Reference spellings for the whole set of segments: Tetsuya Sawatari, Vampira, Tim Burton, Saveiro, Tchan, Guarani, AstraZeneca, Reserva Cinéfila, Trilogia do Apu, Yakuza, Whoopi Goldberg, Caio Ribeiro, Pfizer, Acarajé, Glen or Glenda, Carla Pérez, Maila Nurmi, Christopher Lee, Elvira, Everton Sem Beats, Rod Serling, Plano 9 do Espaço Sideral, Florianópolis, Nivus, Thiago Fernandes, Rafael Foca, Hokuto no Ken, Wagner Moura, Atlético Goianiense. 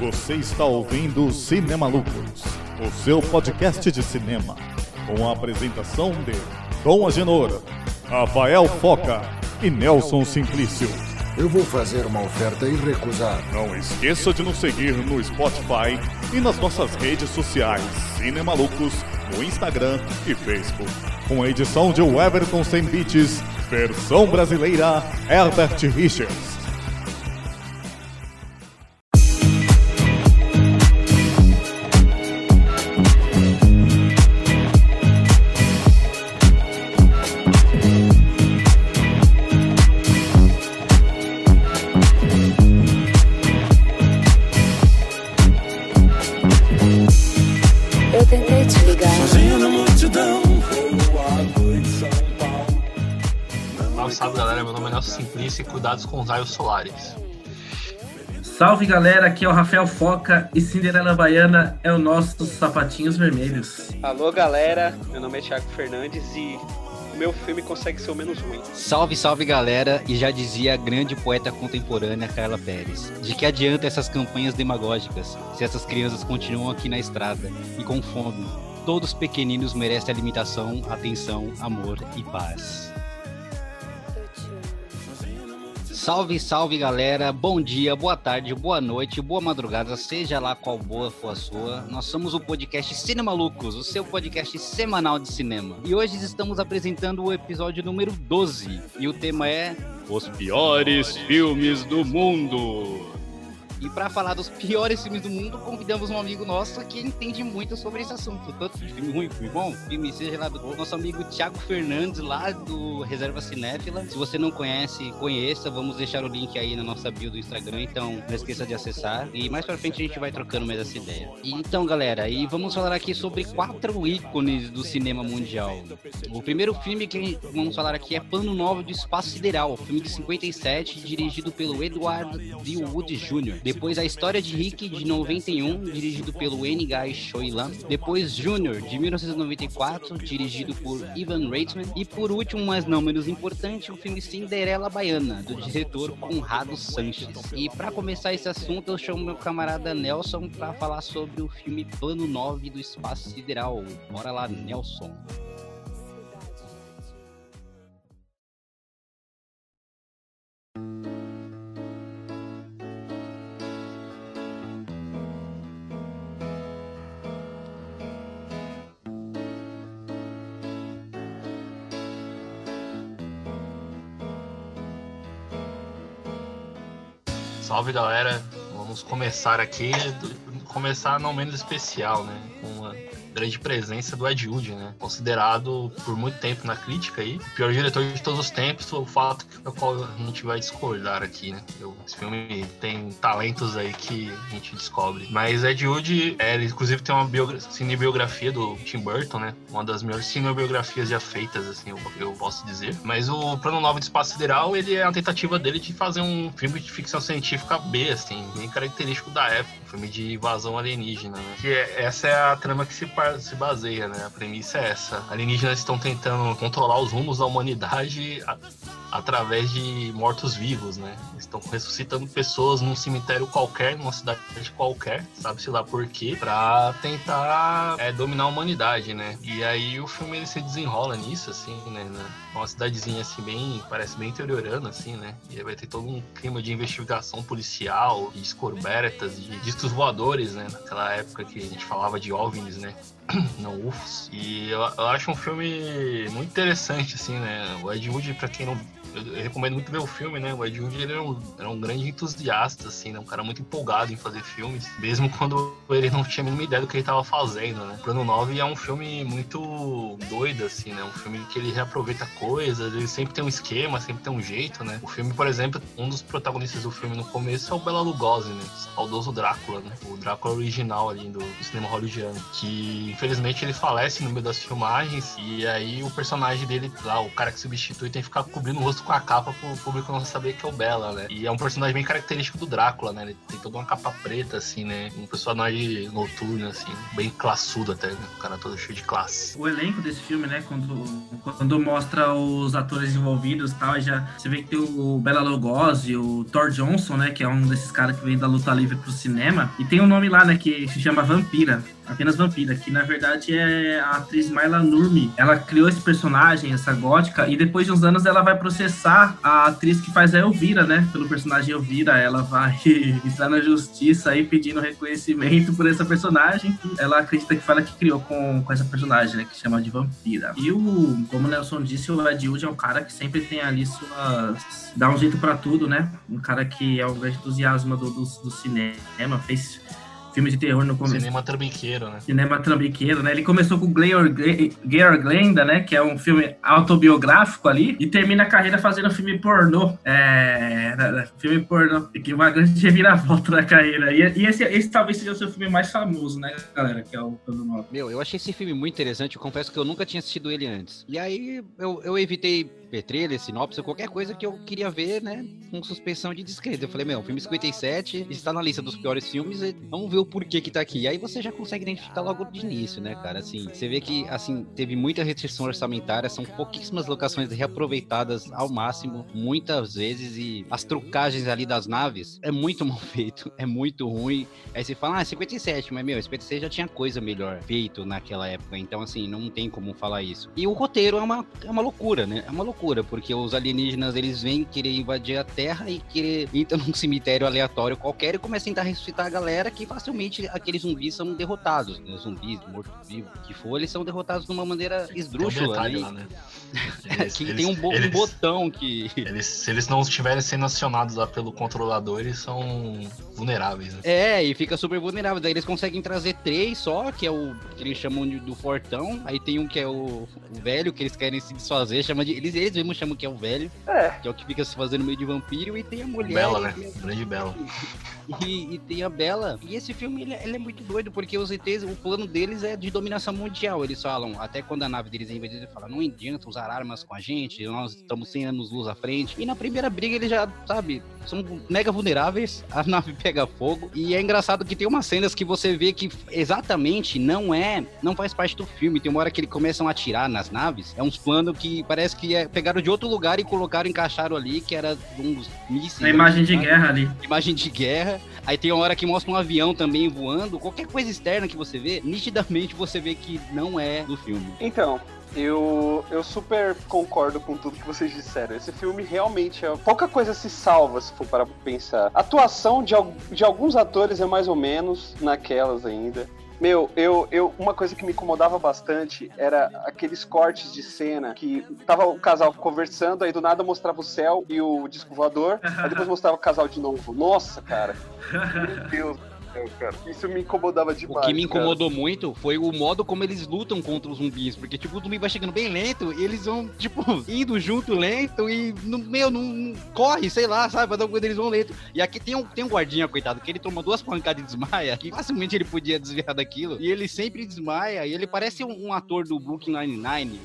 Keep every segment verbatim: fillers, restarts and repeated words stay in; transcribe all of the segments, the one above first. Você está ouvindo Cinemalucos, o seu podcast de cinema, com a apresentação de Tom Agenor, Rafael Foca e Nelson Simplício. Eu vou fazer uma oferta irrecusável. Não esqueça de nos seguir no Spotify e nas nossas redes sociais Cinemalucos, no Instagram e Facebook. Com a edição de Everton Sem Beats, versão brasileira Herbert Richards. Cuidados com os raios solares. Salve galera, aqui é o Rafael Foca e Cinderela Baiana é o nosso Sapatinhos Vermelhos. Alô galera, meu nome é Thiago Fernandes e o meu filme consegue ser o menos ruim. Salve, salve galera, e já dizia a grande poeta contemporânea Carla Pérez: de que adianta essas campanhas demagógicas se essas crianças continuam aqui na estrada e com fome? Todos pequeninos merecem alimentação, atenção, amor e paz. Salve, salve galera, bom dia, boa tarde, boa noite, boa madrugada, seja lá qual boa for a sua. Nós somos o podcast Cinemalucos, o seu podcast semanal de cinema. E hoje estamos apresentando o episódio número doze, e o tema é... Os piores filmes do mundo! E para falar dos piores filmes do mundo, convidamos um amigo nosso que entende muito sobre esse assunto. Tanto de filme ruim, filme bom, filme seja lá do nosso amigo Thiago Fernandes, lá do Reserva Cinéfila. Se você não conhece, conheça. Vamos deixar o link aí na nossa bio do Instagram, então não esqueça de acessar. E mais pra frente a gente vai trocando mais essa ideia. E então, galera, e vamos falar aqui sobre quatro ícones do cinema mundial. O primeiro filme que vamos falar aqui é Plano nove do Espaço Sideral, filme de cinquenta e sete, dirigido pelo Eduardo D. Wood Júnior Depois, A História de Riki, de noventa e um, dirigido pelo Ngai Choi Lam. Depois, Júnior, de mil novecentos e noventa e quatro, dirigido por Ivan Reitman. E por último, mas não menos importante, o filme Cinderela Baiana, do diretor Conrado Sanches. E para começar esse assunto, eu chamo meu camarada Nelson para falar sobre o filme Plano nove do Espaço Sideral. Bora lá, Nelson. Salve galera, vamos começar aqui, começar não menos especial, né, com uma grande presença do Ed Wood, né, considerado por muito tempo na crítica aí, o pior diretor de todos os tempos, o fato do qual a gente vai discordar aqui, né, esse filme tem talentos aí que a gente descobre, mas Ed Wood, é, ele inclusive tem uma biogra- cinebiografia do Tim Burton, né, uma das melhores cinebiografias já feitas, assim, eu, eu posso dizer, mas o Plano nove do Espaço Sideral, ele é a tentativa dele de fazer um filme de ficção científica B, assim, bem característico da época, um filme de invasão alienígena, né, que é, essa é a trama que se se baseia, né? A premissa é essa. Alienígenas estão tentando controlar os rumos da humanidade a, através de mortos-vivos, né? Estão ressuscitando pessoas num cemitério qualquer, numa cidade qualquer, sabe-se lá por quê, pra tentar é, dominar a humanidade, né? E aí o filme ele se desenrola nisso, assim, né? Uma cidadezinha, assim, bem... parece bem interiorana, assim, né? E aí vai ter todo um clima de investigação policial, de descobertas, de discos voadores, né? Naquela época que a gente falava de OVNIs, né? Não, U F Os. E eu, eu acho um filme muito interessante, assim, né? O Ed Wood, pra quem não... Eu, eu recomendo muito ver o filme, né? O Ed Wood, ele era um, era um grande entusiasta, assim, né? Um cara muito empolgado em fazer filmes, mesmo quando ele não tinha a mínima ideia do que ele tava fazendo, né? Plano nove é um filme muito doido, assim, né? Um filme que ele reaproveita coisas, ele sempre tem um esquema, sempre tem um jeito, né? O filme, por exemplo, um dos protagonistas do filme no começo é o Bela Lugosi, né? O saudoso Drácula, né? O Drácula original ali do cinema hollywoodiano, que... infelizmente ele falece no meio das filmagens e aí o personagem dele lá, o cara que substitui, tem que ficar cobrindo o rosto isso com a capa pro público não saber que é o Bela, né? E é um personagem bem característico do Drácula, né? Ele tem toda uma capa preta, assim, né? Um personagem noturno, assim, bem classudo até, né? O cara todo cheio de classe. O elenco desse filme, né? Quando, quando mostra os atores envolvidos e tal, já você vê que tem o Bela Lugosi, o Tor Johnson, né? Que é um desses caras que vem da luta livre pro cinema. E tem um nome lá, né? Que se chama Vampira. Apenas Vampira, que na verdade é a atriz Maila Nurmi. Ela criou esse personagem, essa gótica, e depois de uns anos ela vai processar a atriz que faz a Elvira, né? Pelo personagem Elvira, ela vai entrar na justiça aí pedindo reconhecimento por essa personagem. Ela acredita que fala que criou com, com essa personagem, né? Que chama de Vampira. E o, como o Nelson disse, o Ed Wood é um cara que sempre tem ali suas... dá um jeito pra tudo, né? Um cara que é um grande entusiasmo do, do, do cinema, fez... filme de terror no começo. Cinema trambiqueiro, né? Cinema trambiqueiro, né? Ele começou com Glen or Glenda, né? Que é um filme autobiográfico ali. E termina a carreira fazendo filme pornô. É... Filme pornô. Que é uma grande reviravolta da carreira. E, e esse, esse talvez seja o seu filme mais famoso, né, galera? Que é o Plano nove. Meu, eu achei esse filme muito interessante. Eu confesso que eu nunca tinha assistido ele antes. E aí, eu, eu evitei... trailer, sinopse, qualquer coisa que eu queria ver, né, com suspensão de descrença. Eu falei, meu, o filme cinquenta e sete está na lista dos piores filmes, vamos ver o porquê que tá aqui. E aí você já consegue identificar logo de início, né, cara, assim, você vê que, assim, teve muita restrição orçamentária, são pouquíssimas locações reaproveitadas ao máximo, muitas vezes, e as trucagens ali das naves é muito mal feito, é muito ruim. Aí você fala, ah, cinquenta e sete, mas, meu, cinquenta e seis já tinha coisa melhor feito naquela época, então, assim, não tem como falar isso. E o roteiro é uma, é uma loucura, né, é uma loucura. Porque os alienígenas, eles vêm querer invadir a Terra e querer entrar num cemitério aleatório qualquer e começam a tentar ressuscitar a galera, que facilmente aqueles zumbis são derrotados, né? Zumbis, mortos-vivos, que for, eles são derrotados de uma maneira esdrúxula. Tem um detalhe lá, né? Eles, que eles, tem um, bo- eles, um botão que... Eles, se eles não estiverem sendo acionados lá pelo controlador, eles são vulneráveis, né? É, e fica super vulnerável. Daí eles conseguem trazer três só, que é o que eles chamam de, do fortão. Aí tem um que é o, o velho, que eles querem se desfazer, chama de... Eles, eles mesmo chamam que é o velho, é. Que é o que fica se fazendo meio de vampiro. E tem a mulher... Bela, né? A... Grande Bela. E, e tem a Bela. E esse filme, ele, ele é muito doido, porque os E Tês, o plano deles é de dominação mundial. Eles falam, até quando a nave deles é invadida, eles falam, não adianta usar armas com a gente, nós estamos cem anos luz à frente. E na primeira briga eles já, sabe, são mega vulneráveis, a nave pega fogo. E é engraçado que tem umas cenas que você vê que exatamente não é, não faz parte do filme. Tem uma hora que eles começam a atirar nas naves, é uns planos que parece que é, pegaram de outro lugar e colocaram, encaixaram ali, que era uns mísseis. A imagem de guerra ali. Imagem de guerra. Aí tem uma hora que mostra um avião também voando. Qualquer coisa externa que você vê, nitidamente você vê que não é do filme. Então... Eu, eu super concordo com tudo que vocês disseram. Esse filme realmente é... Pouca coisa se salva, se for parar pra pensar. A atuação de, de alguns atores é mais ou menos naquelas ainda. Meu, eu, eu, uma coisa que me incomodava bastante era aqueles cortes de cena que tava o casal conversando, aí do nada mostrava o céu e o disco voador, aí depois mostrava o casal de novo. Nossa, cara. Meu Deus. É, cara. Isso me incomodava demais. O que me incomodou, cara, muito foi o modo como eles lutam contra os zumbis. Porque, tipo, o zumbi vai chegando bem lento e eles vão, tipo, indo junto lento e, no, meu, não, não corre, sei lá, sabe? Mas eles vão lento. E aqui tem um, tem um guardinha, coitado, que ele toma duas pancadas e desmaia, que facilmente ele podia desviar daquilo. E ele sempre desmaia. E ele parece um, um ator do Brooklyn Nine-Nine.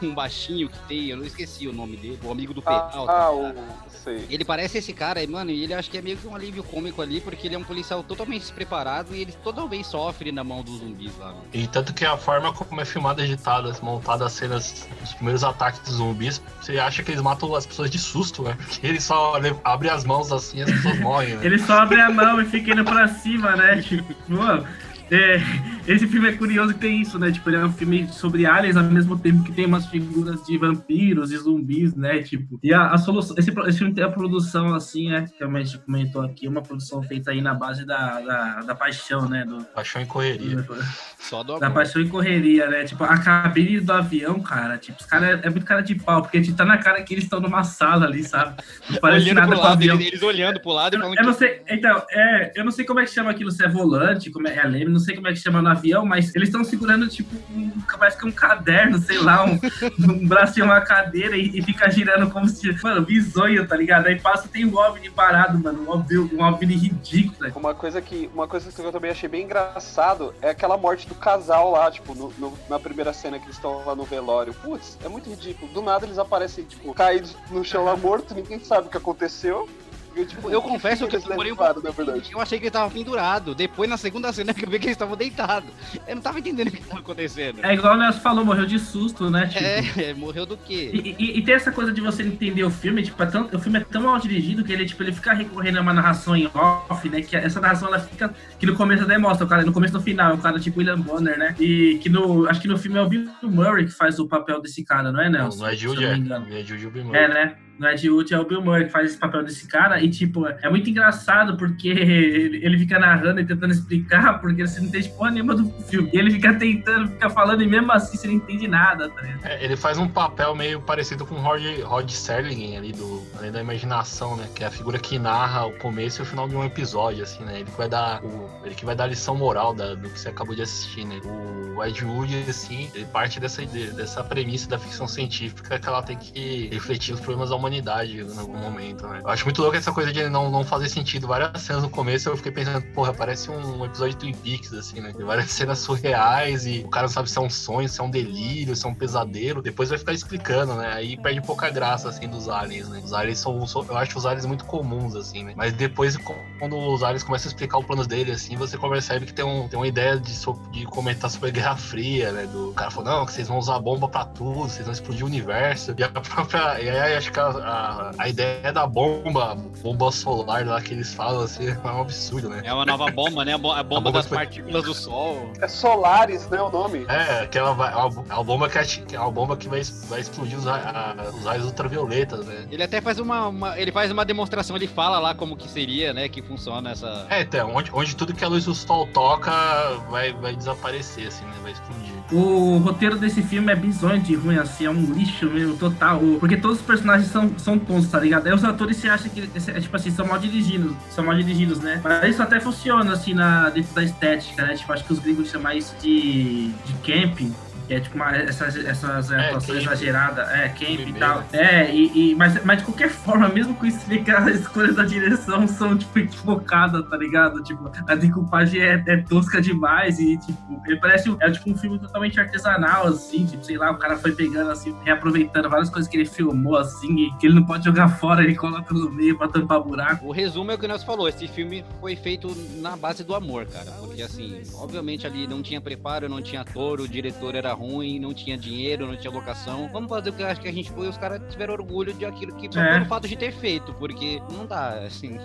Um baixinho que tem, eu não esqueci o nome dele, o amigo do Penal. Ah, ah o... sei. Ele parece esse cara, mano, e ele acho que é meio que um alívio cômico ali, porque ele é um policial totalmente despreparado e ele toda vez sofre na mão dos zumbis lá. Mano. E tanto que a forma como é filmada, agitada, montada as cenas, os primeiros ataques dos zumbis, você acha que eles matam as pessoas de susto, né? Porque eles só abrem as mãos assim e as pessoas morrem, né? Eles só abrem a mão e ficam indo pra cima, né? Tipo, mano... É, esse filme é curioso que tem isso, né? Tipo, ele é um filme sobre aliens, ao mesmo tempo que tem umas figuras de vampiros e zumbis, né? Tipo, e a, a solução... Esse, esse filme tem a produção, assim, né? Que a gente comentou aqui, uma produção feita aí na base da, da, da paixão, né? Do, paixão e correria. Do, Só do amor. Da paixão e correria, né? Tipo, a cabine do avião, cara, tipo, os caras é, é muito cara de pau, porque a gente tá na cara que eles estão numa sala ali, sabe? Não parece olhando nada pro lado, eles, eles olhando pro lado e falando... Eu, eu que... não sei, então, é, eu não sei como é que chama aquilo, se é volante, como é, é leme, não sei como é que chama na, avião, mas eles estão segurando, tipo, um, parece que é um caderno, sei lá, um, um braço e uma cadeira e, e fica girando como se... Mano, bizonho, tá ligado? Aí passa, tem um OVNI parado, mano, um OVNI, um OVNI ridículo. Uma coisa, que, uma coisa que eu também achei bem engraçado é aquela morte do casal lá, tipo, no, no, na primeira cena que eles estão lá no velório. Putz, é muito ridículo. Do nada eles aparecem, tipo, caídos no chão lá morto, ninguém sabe o que aconteceu. Eu, tipo, eu confesso que eu demorei um pouco, na verdade. Eu achei que ele tava pendurado. Depois, na segunda cena, que eu vi que eles estavam deitados. Eu não tava entendendo o que tava acontecendo. É igual o Nelson falou, morreu de susto, né? Tipo. É, morreu do quê? E, e, e tem essa coisa de você entender o filme, tipo, é tão, o filme é tão mal dirigido que ele, tipo, ele fica recorrendo a uma narração em off, né? Que essa narração, ela fica... Que no começo até mostra o cara, no começo do final, o cara, tipo, William Bonner, né? E que no... Acho que no filme é o Bill Murray que faz o papel desse cara, não é, Nelson? Não, não é Jude, é. Não é Jude, o Bill Murray. É, né? Não é de útil, é o Bill Murray que faz esse papel desse cara. E, tipo, é muito engraçado porque ele fica narrando e tentando explicar, porque você não entende porra nenhuma do filme. E ele fica tentando, fica falando, e mesmo assim você não entende nada, tá ligado? É, ele faz um papel meio parecido com o Rod, Rod Serling ali, do Além da Imaginação, né? Que é a figura que narra o começo e o final de um episódio, assim, né? Ele que vai dar, o, ele que vai dar a lição moral da, do que você acabou de assistir, né? O Ed Wood, assim, ele parte dessa, dessa premissa da ficção científica, que ela tem que refletir os problemas da humanidade em algum momento, né? Eu acho muito louco essa coisa de não, não fazer sentido. Várias cenas no começo eu fiquei pensando, porra, parece um episódio de Twin Peaks, assim, né? Tem várias cenas surreais e o cara não sabe se é um sonho, se é um delírio, se é um pesadelo. Depois vai ficar explicando, né? Aí perde pouca graça, assim, dos aliens, né? Os aliens são... Eu acho os aliens muito comuns, assim, né? Mas depois, quando os aliens começam a explicar o plano dele, assim, você percebe que tem, um, tem uma ideia de, de comentar sobre a Guerra Fria, né? Do cara falou, não, que vocês vão usar bomba pra tudo, vocês vão explodir o universo. E a própria... E aí acho que a A, a ideia da bomba, bomba solar lá que eles falam, assim, é um absurdo, né? É uma nova bomba, né? A, bo- a, bomba, a bomba das partículas do Sol. É Solaris, né? O nome. É, aquela vai, é uma bomba que, é uma bomba que vai, vai explodir os, a, os raios ultravioletas, né? Ele até faz uma, uma... Ele faz uma demonstração, ele fala lá como que seria, né? Que funciona essa... É, então, onde, onde tudo que a luz do Sol toca vai, vai desaparecer, assim, né? Vai explodir. O roteiro desse filme é bizonho de ruim, assim, é um lixo mesmo, total. Porque todos os personagens são são tons, tá ligado? Aí os atores você acha que, tipo assim, são mal dirigidos, são mal dirigidos, né? Mas isso até funciona, assim, na, dentro da estética, né? Tipo, acho que os gringos chamam isso de, de camping. É tipo uma, essas, essas é, atuações exageradas, é, camp e tal. É, e, e, mas, mas de qualquer forma, mesmo com isso, vê que as escolhas da direção são, tipo, equivocadas, tá ligado? Tipo, a decoupagem é, é tosca demais e, tipo, ele parece, é tipo um filme totalmente artesanal, assim, tipo, sei lá, o cara foi pegando, assim, reaproveitando várias coisas que ele filmou, assim, e que ele não pode jogar fora, ele coloca no meio pra tampar buraco. O resumo é o que o Nelson falou, esse filme foi feito na base do amor, cara, porque, assim, obviamente ali não tinha preparo, não tinha ator, o diretor era ruim, não tinha dinheiro, não tinha locação. Vamos fazer o que eu acho que a gente foi, os caras tiveram orgulho de aquilo que, só é. pelo fato de ter feito, porque não dá, assim...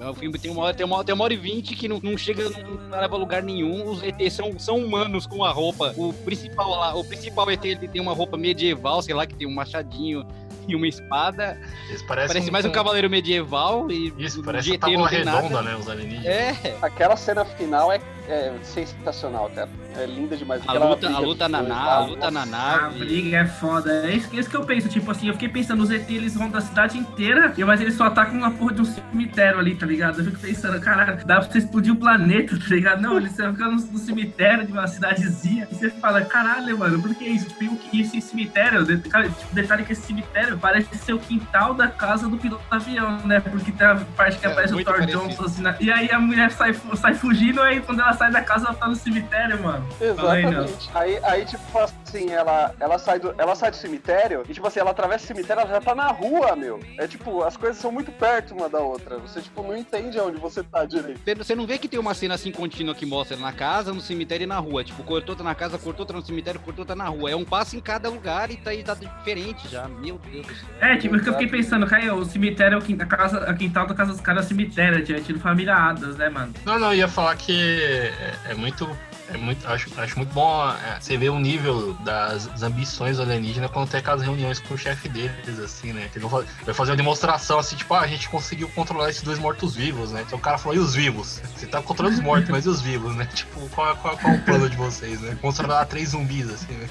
O filme tem uma hora, tem uma, tem uma hora e vinte que não, não chega, não, não leva a lugar nenhum. Os E T são, são humanos com a roupa. O principal, lá, o principal E T, ele tem uma roupa medieval, sei lá, que tem um machadinho e uma espada. Parece um... mais um cavaleiro medieval. E isso, parece uma tábua redonda, né? Os alienígenas. É. Aquela cena final é, é sensacional, cara. É linda demais. A luta, a luta na nave, a luta na nave. A briga é foda. É isso, é isso que eu penso. Tipo assim, eu fiquei pensando, os E T, eles vão da cidade inteira, mas eles só atacam uma porra de um cemitério ali, tá ligado? Eu fico pensando, caralho, dá pra você explodir o planeta, tá ligado? Não, eles estão ficando no cemitério de uma cidadezinha. E você fala, caralho, mano, por que isso? Tipo, esse cemitério, tipo, detalhe que esse cemitério parece ser o quintal da casa do piloto do avião, né? Porque tem a parte que é, aparece o Tor parecido. Johnson, assim, na... e aí a mulher sai, sai fugindo, aí quando ela sai da casa, ela tá no cemitério, mano. Exatamente. Aí, aí, aí tipo, assim, ela, ela, sai do, ela sai do cemitério, e tipo assim, ela atravessa o cemitério, ela já tá na rua, meu. É tipo, as coisas são muito perto uma da outra. Você, tipo, não entende onde você tá direito. Você não vê que tem uma cena assim contínua que mostra na casa, no cemitério e na rua. Tipo, cortou tá na casa, cortou tá no cemitério, cortou tá na rua. É um passo em cada lugar e tá, e tá diferente já. Meu Deus. É, tipo, porque eu fiquei pensando, cara, o cemitério, a casa, a quintal da casa dos caras é o cemitério, diante do Família Adams, né, mano? Não, não, eu ia falar que é, é muito... É muito, acho, acho muito bom é, você ver o nível das, das ambições alienígenas quando tem aquelas reuniões com o chefe deles, assim, né? Eles vão, vai fazer uma demonstração, assim, tipo, ah, a gente conseguiu controlar esses dois mortos-vivos, né? Então o cara falou, e os vivos? Você tá controlando os mortos, mas e os vivos, né? Tipo, qual, qual, qual é o plano de vocês, né? Controlar três zumbis, assim, né?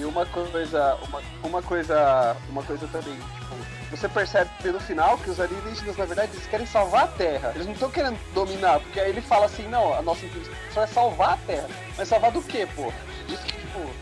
E uma coisa, uma, uma coisa, uma coisa também, tipo, você percebe no final que os alienígenas, na verdade, eles querem salvar a Terra. Eles não estão querendo dominar, porque aí ele fala assim, não, a nossa intenção é salvar a Terra. Mas salvar do quê, pô? Isso que, tipo...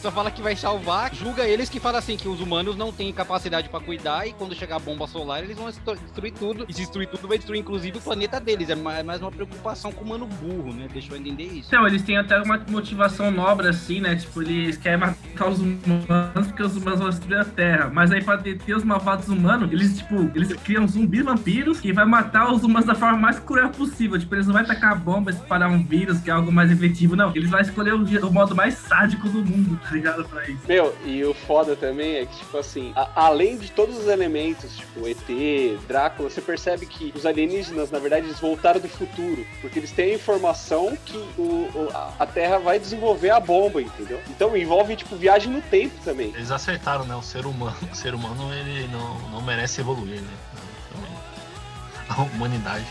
Só fala que vai salvar, julga eles, que fala assim, que os humanos não têm capacidade pra cuidar e quando chegar a bomba solar eles vão destruir tudo. E se destruir tudo, vai destruir inclusive o planeta deles. É mais uma preocupação com o humano burro, né? Deixa eu entender isso. Então, eles têm até uma motivação nobre assim, né? Tipo, eles querem matar os humanos porque os humanos vão destruir a Terra. Mas aí pra deter os malvados humanos, eles, tipo, eles criam zumbis vampiros que vai matar os humanos da forma mais cruel possível. Tipo, eles não vão tacar a bomba, espalhar um vírus, que é algo mais efetivo, não. Eles vão escolher o dia do modo mais sádico do mundo, tá ligado, pra isso. Meu, e o foda também é que, tipo assim, a, além de todos os elementos, tipo E T, Drácula, você percebe que os alienígenas, na verdade, eles voltaram do futuro, porque eles têm a informação que o, o, a Terra vai desenvolver a bomba, entendeu? Então envolve, tipo, viagem no tempo também. Eles acertaram, né? O ser humano, o ser humano ele não, não merece evoluir, né? A humanidade...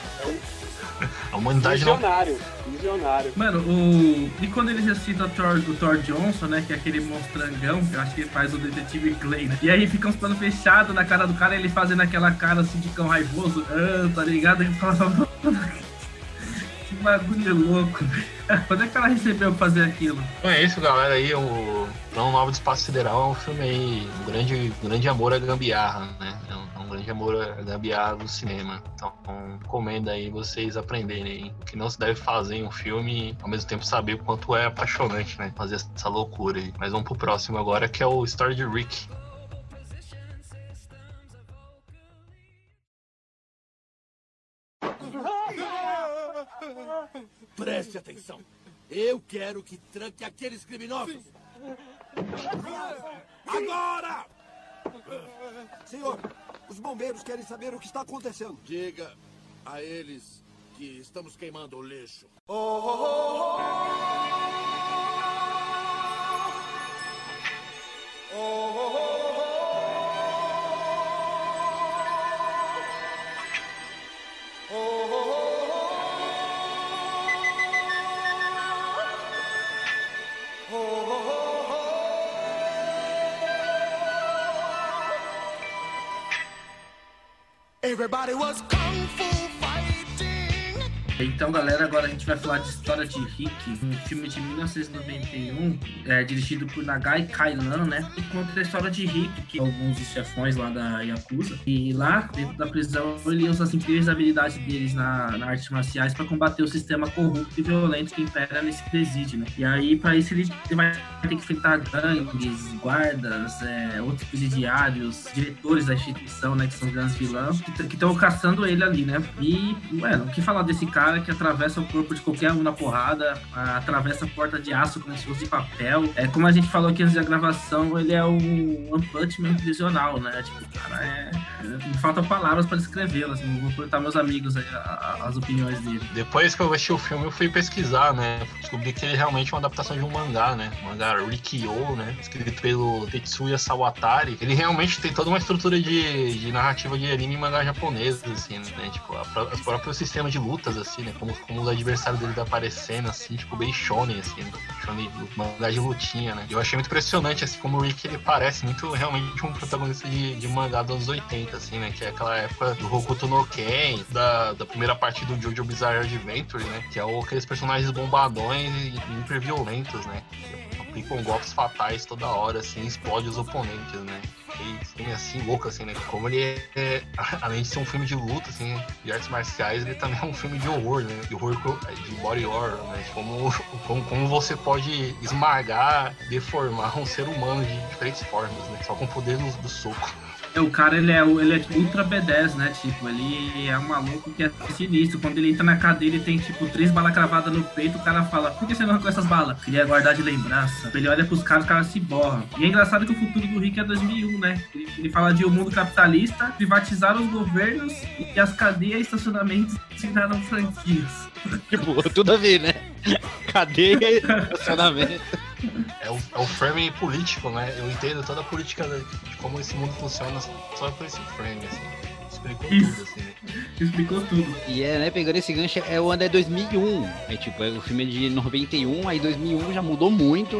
A humanidade visionário, não... visionário. Mano, o... e quando eles assistem Tor, o Tor Johnson, né, que é aquele monstrangão, que eu acho que ele faz o detetive Clay, né? E aí fica uns planos fechados na cara do cara, ele fazendo aquela cara assim de cão raivoso, ah, tá ligado? E fala, que bagulho louco. Quando é que ela recebeu pra fazer aquilo? Então é isso, galera, aí o Plano nove do Espaço Sideral é um filme aí, um grande, grande amor à gambiarra, né? É um... Um grande amor à gambiarra do cinema. Então, recomendo aí vocês aprenderem o que não se deve fazer em um filme e ao mesmo tempo saber o quanto é apaixonante, né? Fazer essa loucura aí. Mas vamos pro próximo agora, que é o História de Riki. Preste atenção. Eu quero que tranque aqueles criminosos. Agora! Senhor, os bombeiros querem saber o que está acontecendo. Diga a eles que estamos queimando o lixo. Oh, oh, oh, oh. Oh, oh, oh, oh. Oh, oh, oh. Everybody was kung fu fighting. Então, galera, agora a gente vai falar de História de Riki, um filme de mil novecentos e noventa e um, é, dirigido por Ngai Choi Lam, né? E conta a história de Riki, que é alguns dos chefões lá da Yakuza. E lá, dentro da prisão, ele usa as incríveis habilidades deles na, na artes marciais para combater o sistema corrupto e violento que impera nesse presídio, né? E aí, para isso, ele vai ter que enfrentar gangues, guardas, é, outros presidiários, diretores da instituição, né, que são grandes vilões, que estão caçando ele ali, né? E, bueno, o que falar desse cara que atravessa o corpo de qualquer um na porrada, a, atravessa a porta de aço como se fosse de papel. É, como a gente falou aqui antes da gravação, ele é um One Punch Man visional, né? Tipo, cara, é... Me faltam palavras pra descrevê-lo, assim, vou perguntar meus amigos aí, a, a, as opiniões dele. Depois que eu assisti o filme, eu fui pesquisar, né? Descobri que ele realmente é uma adaptação de um mangá, né? Um mangá Rikkyo, né? Escrito pelo Tetsuya Sawatari. Ele realmente tem toda uma estrutura de, de narrativa de anime e mangá japonês, assim, né? Tipo, o próprio sistema de lutas, assim, né? Como, como os adversários dele aparecendo, assim, tipo, bem shonen, assim, né? Shonen, mangá de lutinha, né? Eu achei muito impressionante, assim, como o Rick, ele parece muito, realmente, um protagonista de, de mangá dos anos oitenta, assim, né? Que é aquela época do Hokuto no Ken, da, da primeira parte do Jojo Bizarre Adventure, né? Que é o, aqueles personagens bombadões e, e hiperviolentos, né? Com golpes fatais toda hora, assim, explode os oponentes, né? E filme assim, louco, assim, né? Como ele é, além de ser um filme de luta, assim, de artes marciais, ele também é um filme de horror, né? De horror, de body horror, né? Como, como, como você pode esmagar, deformar um ser humano de diferentes formas, né? Só com o poder do, do soco. O cara, ele é, ele é ultra B dez, né? Tipo, ele é um maluco que é sinistro. Quando ele entra na cadeia, ele tem, tipo, três balas cravadas no peito. O cara fala, por que você não arrancou essas balas? Queria guardar de lembrança. Ele olha pros caras, o cara se borra. E é engraçado que o futuro do Rick é dois mil e um, né? Ele, ele fala de um mundo capitalista, privatizar os governos e as cadeias e estacionamentos se tornaram franquias. Tipo, tudo a ver, né? Cadeia e estacionamento. É o, é o frame político, né? Eu entendo toda a política de como esse mundo funciona só por esse frame, assim. Explicou Isso. tudo, assim, né? Explicou tudo. E é, né, pegando esse gancho, é, o ano é dois mil e um. É tipo, é, o filme é de noventa e um, aí dois mil e um já mudou muito.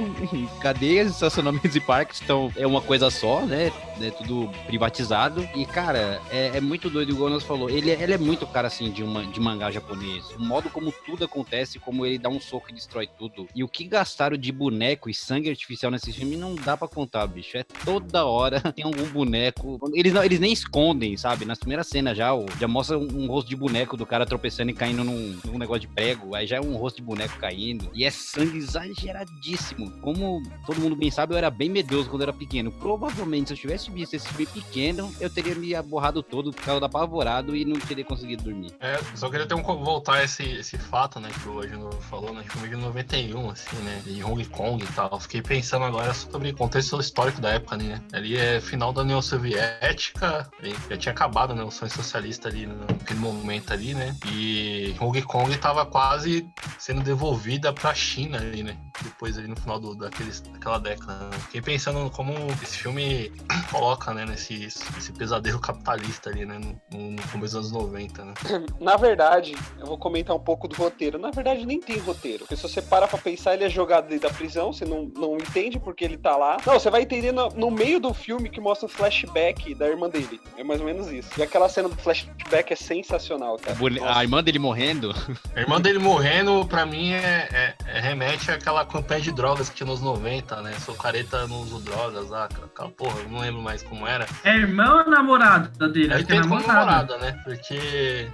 Cadeias, estacionamentos e parques estão... É uma coisa só, né? É tudo privatizado. E, cara, é, é muito doido, igual nós falou. Ele, ele é muito cara, assim, de, uma, de mangá japonês. O modo como tudo acontece, como ele dá um soco e destrói tudo. E o que gastaram de boneco e sangue artificial nesse filme não dá pra contar, bicho. É toda hora tem algum boneco. Eles, não, eles nem escondem, sabe? Nas primeiras cenas já, já mostra um, um rosto de boneco do cara tropeçando e caindo num, num negócio de prego. Aí já é um rosto de boneco caindo. E é sangue exageradíssimo. Como todo mundo bem sabe, eu era bem medroso quando eu era pequeno. Provavelmente, se eu tivesse visto esse filme pequeno, eu teria me aborrado todo, ficado apavorado e não teria conseguido dormir. É, só queria ter um, voltar esse, esse fato, né, que o Agenor falou, né, de filme de noventa e um, assim, né, de Hong Kong e tal. Fiquei pensando agora sobre o contexto histórico da época ali, né. Ali é final da União Soviética, já tinha acabado, né, o sonho socialista ali naquele momento ali, né, e Hong Kong tava quase sendo devolvida pra China ali, né, depois ali no final do, daqueles, daquela década. Fiquei pensando como esse filme coloca, né, nesse esse pesadelo capitalista ali, né, no, no começo dos anos noventa, né. Na verdade, eu vou comentar um pouco do roteiro. Na verdade, nem tem roteiro, porque se você para pra pensar, ele é jogado dentro da prisão, você não, não entende porque ele tá lá. Não, você vai entender no, no meio do filme, que mostra o flashback da irmã dele. É mais ou menos isso. E aquela cena do flashback é sensacional, cara. Bone... A irmã dele morrendo? A irmã dele morrendo, pra mim, é, é, é remete àquela campanha de drogas que tinha nos noventa, né? Sou careta, não uso drogas, ah, aquela porra, eu não lembro mais como era. É irmã ou namorada dele? Ele tem como namorada, né? Porque...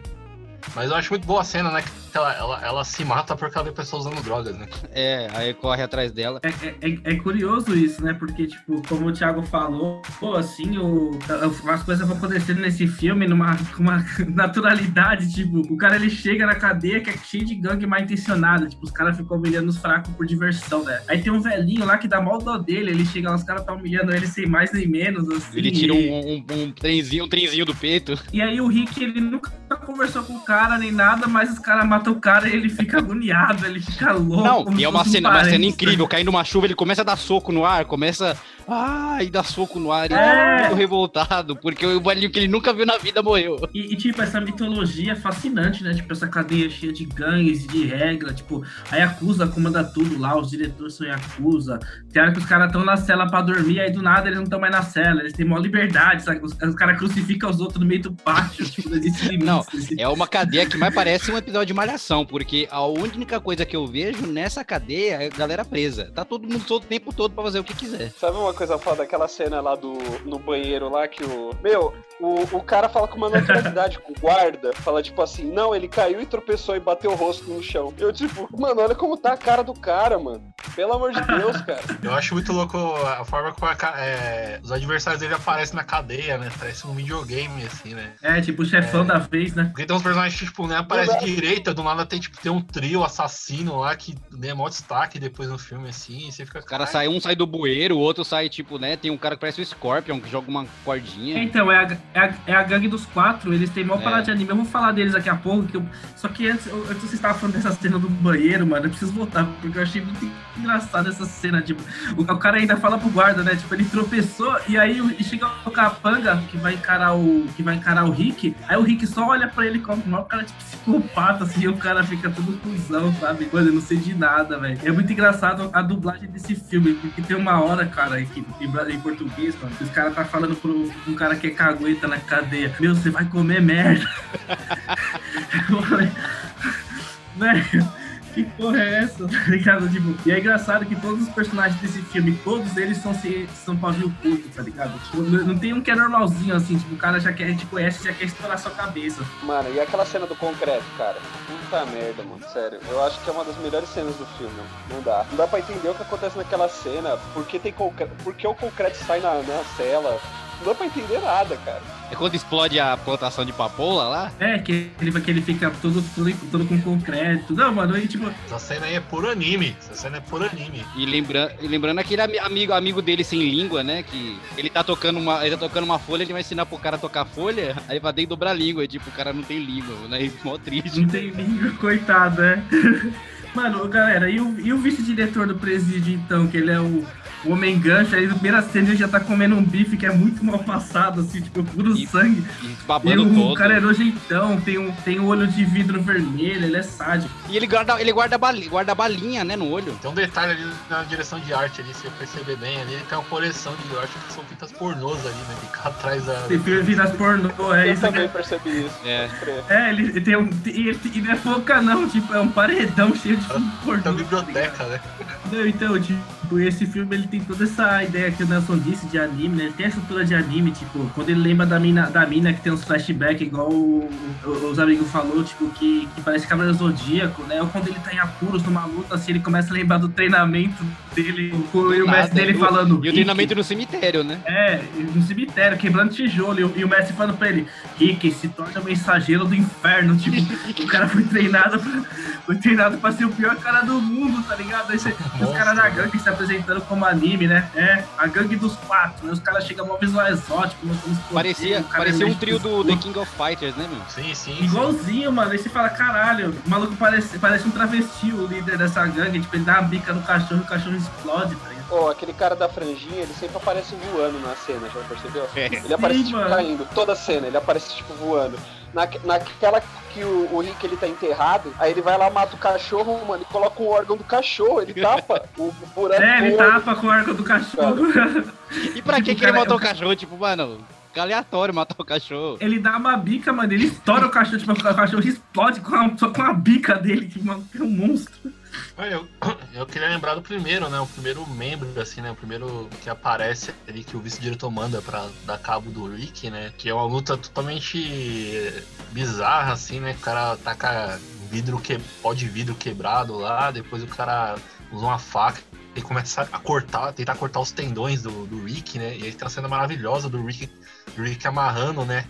Mas eu acho muito boa a cena, né? Que ela, ela, ela se mata por causa de pessoas usando drogas, né? É, aí corre atrás dela. É, é, é curioso isso, né? Porque, tipo, como o Thiago falou, pô, assim, o, as coisas vão acontecendo nesse filme numa uma naturalidade, tipo, o cara, ele chega na cadeia que é cheio de gangue mal intencionada, tipo, os caras ficam humilhando os fracos por diversão, né? Aí tem um velhinho lá que dá mal dó dele, ele chega lá, os caras tá humilhando ele sem mais nem menos, assim. Ele tira e... um, um, um, trenzinho, um trenzinho do peito. E aí o Rick, ele nunca conversou com o cara, cara nem nada, mas os caras matam o cara e ele fica agoniado, ele fica louco. Não, e é uma cena, uma cena incrível, caindo uma chuva, ele começa a dar soco no ar, começa ah, e dá soco no ar, e é. Ele ficou revoltado, porque o velhinho que ele nunca viu na vida morreu. E, e tipo, essa mitologia fascinante, né, tipo, essa cadeia cheia de gangues, de regra, tipo, a Yakuza comanda tudo lá, os diretores são Yakuza, tem hora que os caras estão na cela pra dormir, aí do nada eles não estão mais na cela, eles têm maior liberdade, sabe? Os, os caras crucificam os outros no meio do pátio, tipo, não existe limite. Não, é uma cadeia cadeia que mais parece um episódio de Malhação, porque a única coisa que eu vejo nessa cadeia é a galera presa. Tá todo mundo solto o tempo todo pra fazer o que quiser. Sabe uma coisa foda? Daquela cena lá do no banheiro lá que o... Meu, o, o cara fala com uma naturalidade com o guarda, fala tipo assim, não, ele caiu e tropeçou e bateu o rosto no chão. Eu tipo, mano, olha como tá a cara do cara, mano. Pelo amor de Deus, cara. Eu acho muito louco a forma como a, é, os adversários dele aparecem na cadeia, né? Parece um videogame, assim, né? É, tipo o chefão é... da vez, né? Porque tem uns personagens tipo, né, aparece direita, do nada tem, tipo, tem um trio assassino lá que deu maior destaque depois no filme, assim, e você fica... O cara sai, um sai do bueiro, o outro sai, tipo, né, tem um cara que parece o Scorpion, que joga uma cordinha. É, então, é a, é, a, é a gangue dos quatro, eles têm maior é. parada de anime, eu vou falar deles daqui a pouco, que eu... só que antes, eu, antes você estava falando dessa cena do banheiro, mano, eu preciso voltar, porque eu achei muito engraçada essa cena, tipo, o, o cara ainda fala pro guarda, né, tipo, ele tropeçou, e aí e chega o capanga, que vai encarar o que vai encarar o Rick, aí o Rick só olha pra ele como o cara é tipo psicopata, assim, o cara fica todo cuzão, sabe? Mano, eu não sei de nada, velho. É muito engraçado a dublagem desse filme, porque tem uma hora, cara, aqui, em português, mano, que os caras tá falando pro um cara que é cagueta na cadeia. Meu, você vai comer merda. Velho... Que porra é essa? Ligado? Tipo, e é engraçado que todos os personagens desse filme, todos eles são, são pavio curto, tá ligado? Tipo, não tem um que é normalzinho, assim, tipo, o cara já quer, te conhece, já quer estourar sua cabeça. Mano, e aquela cena do concreto, cara? Puta merda, mano, sério. Eu acho que é uma das melhores cenas do filme, não dá. Não dá pra entender o que acontece naquela cena, porque tem concreto, porque o concreto sai na, na cela. Não dá pra entender nada, cara. É quando explode a plantação de papoula lá? É, que ele, que ele fica todo, todo, todo com concreto. Não, mano, aí tipo... Essa cena aí é puro anime. Essa cena é puro anime. E, lembra, e lembrando aquele amigo, amigo dele sem língua, né? Que ele tá tocando uma, ele tá tocando uma folha, ele vai ensinar pro cara a tocar folha, aí vai ter que dobrar a língua. E, tipo, o cara não tem língua, né? É mó triste. Não tem língua, coitado, né? Mano, galera, e o, e o vice-diretor do presídio, então? Que ele é o... o homem gancho, aí na primeira cena ele já tá comendo um bife que é muito mal passado, assim, tipo, puro e, sangue. E babando todo. O cara é nojeitão, tem um, tem um olho de vidro vermelho, ele é sádico. E ele guarda, ele guarda, bali, guarda balinha, né, no olho. Tem um detalhe ali na direção de arte ali, se eu perceber bem ali, tem uma coleção de arte que são fitas pornôs ali, né, fica atrás da... Tem fitas pornô, é eu isso. Eu também que... percebi isso. É, é ele tem um... Ele, ele não é foca não, tipo, é um paredão cheio de pornô. É uma biblioteca, né? Não, então, tipo, esse filme ele tem toda essa ideia que o Nelson disse de anime, né? Ele tem a estrutura de anime, tipo, quando ele lembra da mina, da mina que tem uns flashbacks, igual o, o, os amigos falaram, tipo, que, que parece Cavaleiro Zodíaco, né? Ou quando ele tá em apuros numa luta, assim, ele começa a lembrar do treinamento dele, do e o nada, mestre dele do, falando. E o treinamento no cemitério, né? É, no cemitério, quebrando tijolo, e, e o mestre falando pra ele, Rick, se torna mensageiro do inferno, tipo, o cara foi treinado, pra, foi treinado pra ser o pior cara do mundo, tá ligado? Aí você, os caras da gangue se apresentando como anime, né? É, a gangue dos quatro, né? Os caras chegam mó visual exótico. Parecia, poder, parecia um trio do The King of Fighters, né, meu? Sim, sim. Igualzinho, sim. Mano. Aí você fala, caralho, o maluco parece, parece um travesti, o líder dessa gangue. Tipo, ele dá uma bica no cachorro e o cachorro explode, tá ligado? Pô, aquele cara da franjinha, ele sempre aparece voando na cena, já percebeu? É. Ele sim, aparece, mano. Tipo, caindo. Toda cena, ele aparece, tipo, voando. Na, naquela que o, o Rick ele tá enterrado, aí ele vai lá, mata o cachorro, mano, e coloca o órgão do cachorro, ele tapa o buraco. É, ele tapa com o órgão do cachorro. E pra que, que ele matou o cachorro? Tipo, mano, aleatório matar o cachorro. Ele dá uma bica, mano, ele estoura o cachorro, tipo, o cachorro explode com a, só com a bica dele, que é um monstro. Eu, eu queria lembrar do primeiro, né? O primeiro membro, assim, né? O primeiro que aparece ali, que o vice-diretor manda pra dar cabo do Rick, né? Que é uma luta totalmente bizarra, assim, né? O cara taca vidro que... pó de vidro quebrado lá, depois o cara usa uma faca e começa a cortar, tentar cortar os tendões do, do Rick, né? E aí tem uma cena maravilhosa do Rick, do Rick amarrando, né?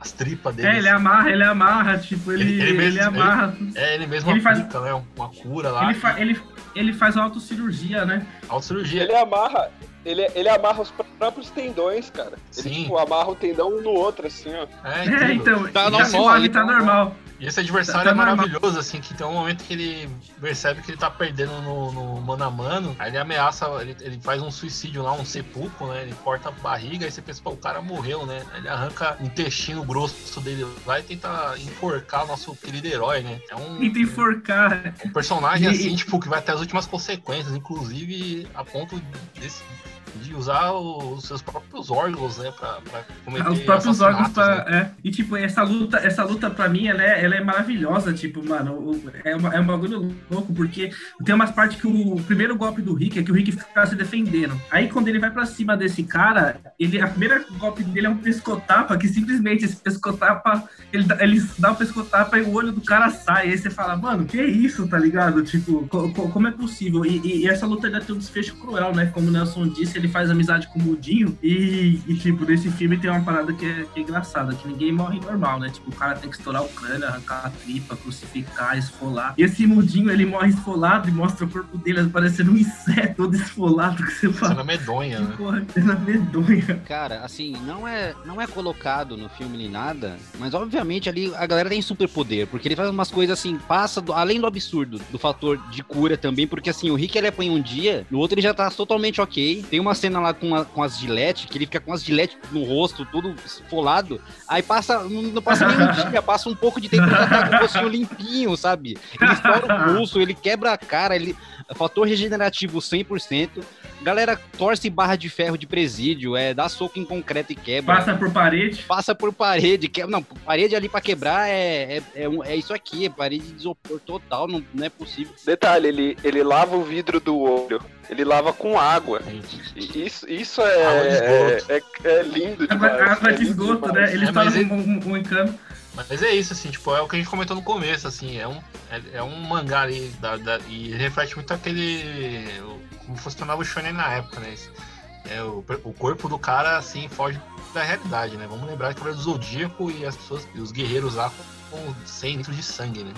As tripas dele. É, ele amarra, ele amarra, tipo, ele, ele, ele, mesmo, ele amarra. Ele, é, ele mesmo ele aplica, faz, né, uma cura lá. Ele, fa, ele, ele faz autocirurgia, né? Autocirurgia. Ele amarra, ele, ele amarra os próprios tendões, cara. Ele, sim. Tipo, amarra o tendão um no outro, assim, ó. É, é então, tá normal, assim, ele tá normal. normal. E esse adversário tá, tá é maravilhoso, normal. Assim, que tem um momento que ele percebe que ele tá perdendo no, no mano a mano, aí ele ameaça, ele, ele faz um suicídio lá, um sepulcro, né, ele corta a barriga, aí você pensa, pô, o cara morreu, né, ele arranca o intestino grosso dele lá e tenta enforcar o nosso querido herói, né. É um, tenta enforcar. Um personagem, assim, tipo, que vai até as últimas consequências, inclusive a ponto desse... de usar os seus próprios órgãos, né, pra, pra cometer os próprios órgãos pra, né? É. E, tipo, essa luta, essa luta pra mim, ela é, ela é maravilhosa, tipo, mano, é, uma, é um bagulho louco, porque tem umas partes que o, o primeiro golpe do Rick é que o Rick fica se defendendo. Aí, quando ele vai pra cima desse cara, ele, a primeira golpe dele é um pescotapa, que simplesmente esse pescotapa, ele, ele dá um pescotapa e o olho do cara sai. Aí você fala, mano, que é isso, tá ligado? Tipo, co, co, como é possível? E, e, e essa luta ainda tem um desfecho cruel, né, como o Nelson disse, ele Ele faz amizade com o Mudinho e, e, tipo, nesse filme tem uma parada que é, que é engraçada, que ninguém morre normal, né? Tipo, o cara tem que estourar o crânio, arrancar a tripa, crucificar, esfolar. E esse Mudinho, ele morre esfolado e mostra o corpo dele parecendo um inseto todo esfolado que você fala. Cena medonha, né? Porra, cena medonha. Cara, assim, não é, não é colocado no filme nem nada, mas obviamente ali a galera tem superpoder, porque ele faz umas coisas assim, passa do, além do absurdo, do fator de cura também, porque assim, o Rick ele apanha um dia, no outro ele já tá totalmente ok, tem uma cena lá com, a, com as gilete, que ele fica com as gilete no rosto, todo esfolado, aí passa, não, não passa nem um dia, passa um pouco de tempo pra estar com o rostinho limpinho, sabe? Ele estoura o pulso, ele quebra a cara, ele... fator regenerativo cem por cento, galera torce barra de ferro de presídio, é, dá soco em concreto e quebra. Passa por parede? Passa por parede, que, não, parede ali pra quebrar é, é, é, é isso aqui, é parede de isopor total, não, não é possível. Detalhe, ele, ele lava o vidro do olho, ele lava com água, isso, isso é, é, é, é lindo demais. Água, água de esgoto, né, ele estava com um encanto. Mas é isso, assim, tipo, é o que a gente comentou no começo, assim, é um, é, é um mangá ali, da, da, e reflete muito aquele, como funcionava o shonen na época, né, esse, é, o, o corpo do cara, assim, foge da realidade, né, vamos lembrar que era do Zodíaco e as pessoas, e os guerreiros lá com cem litros de sangue, né.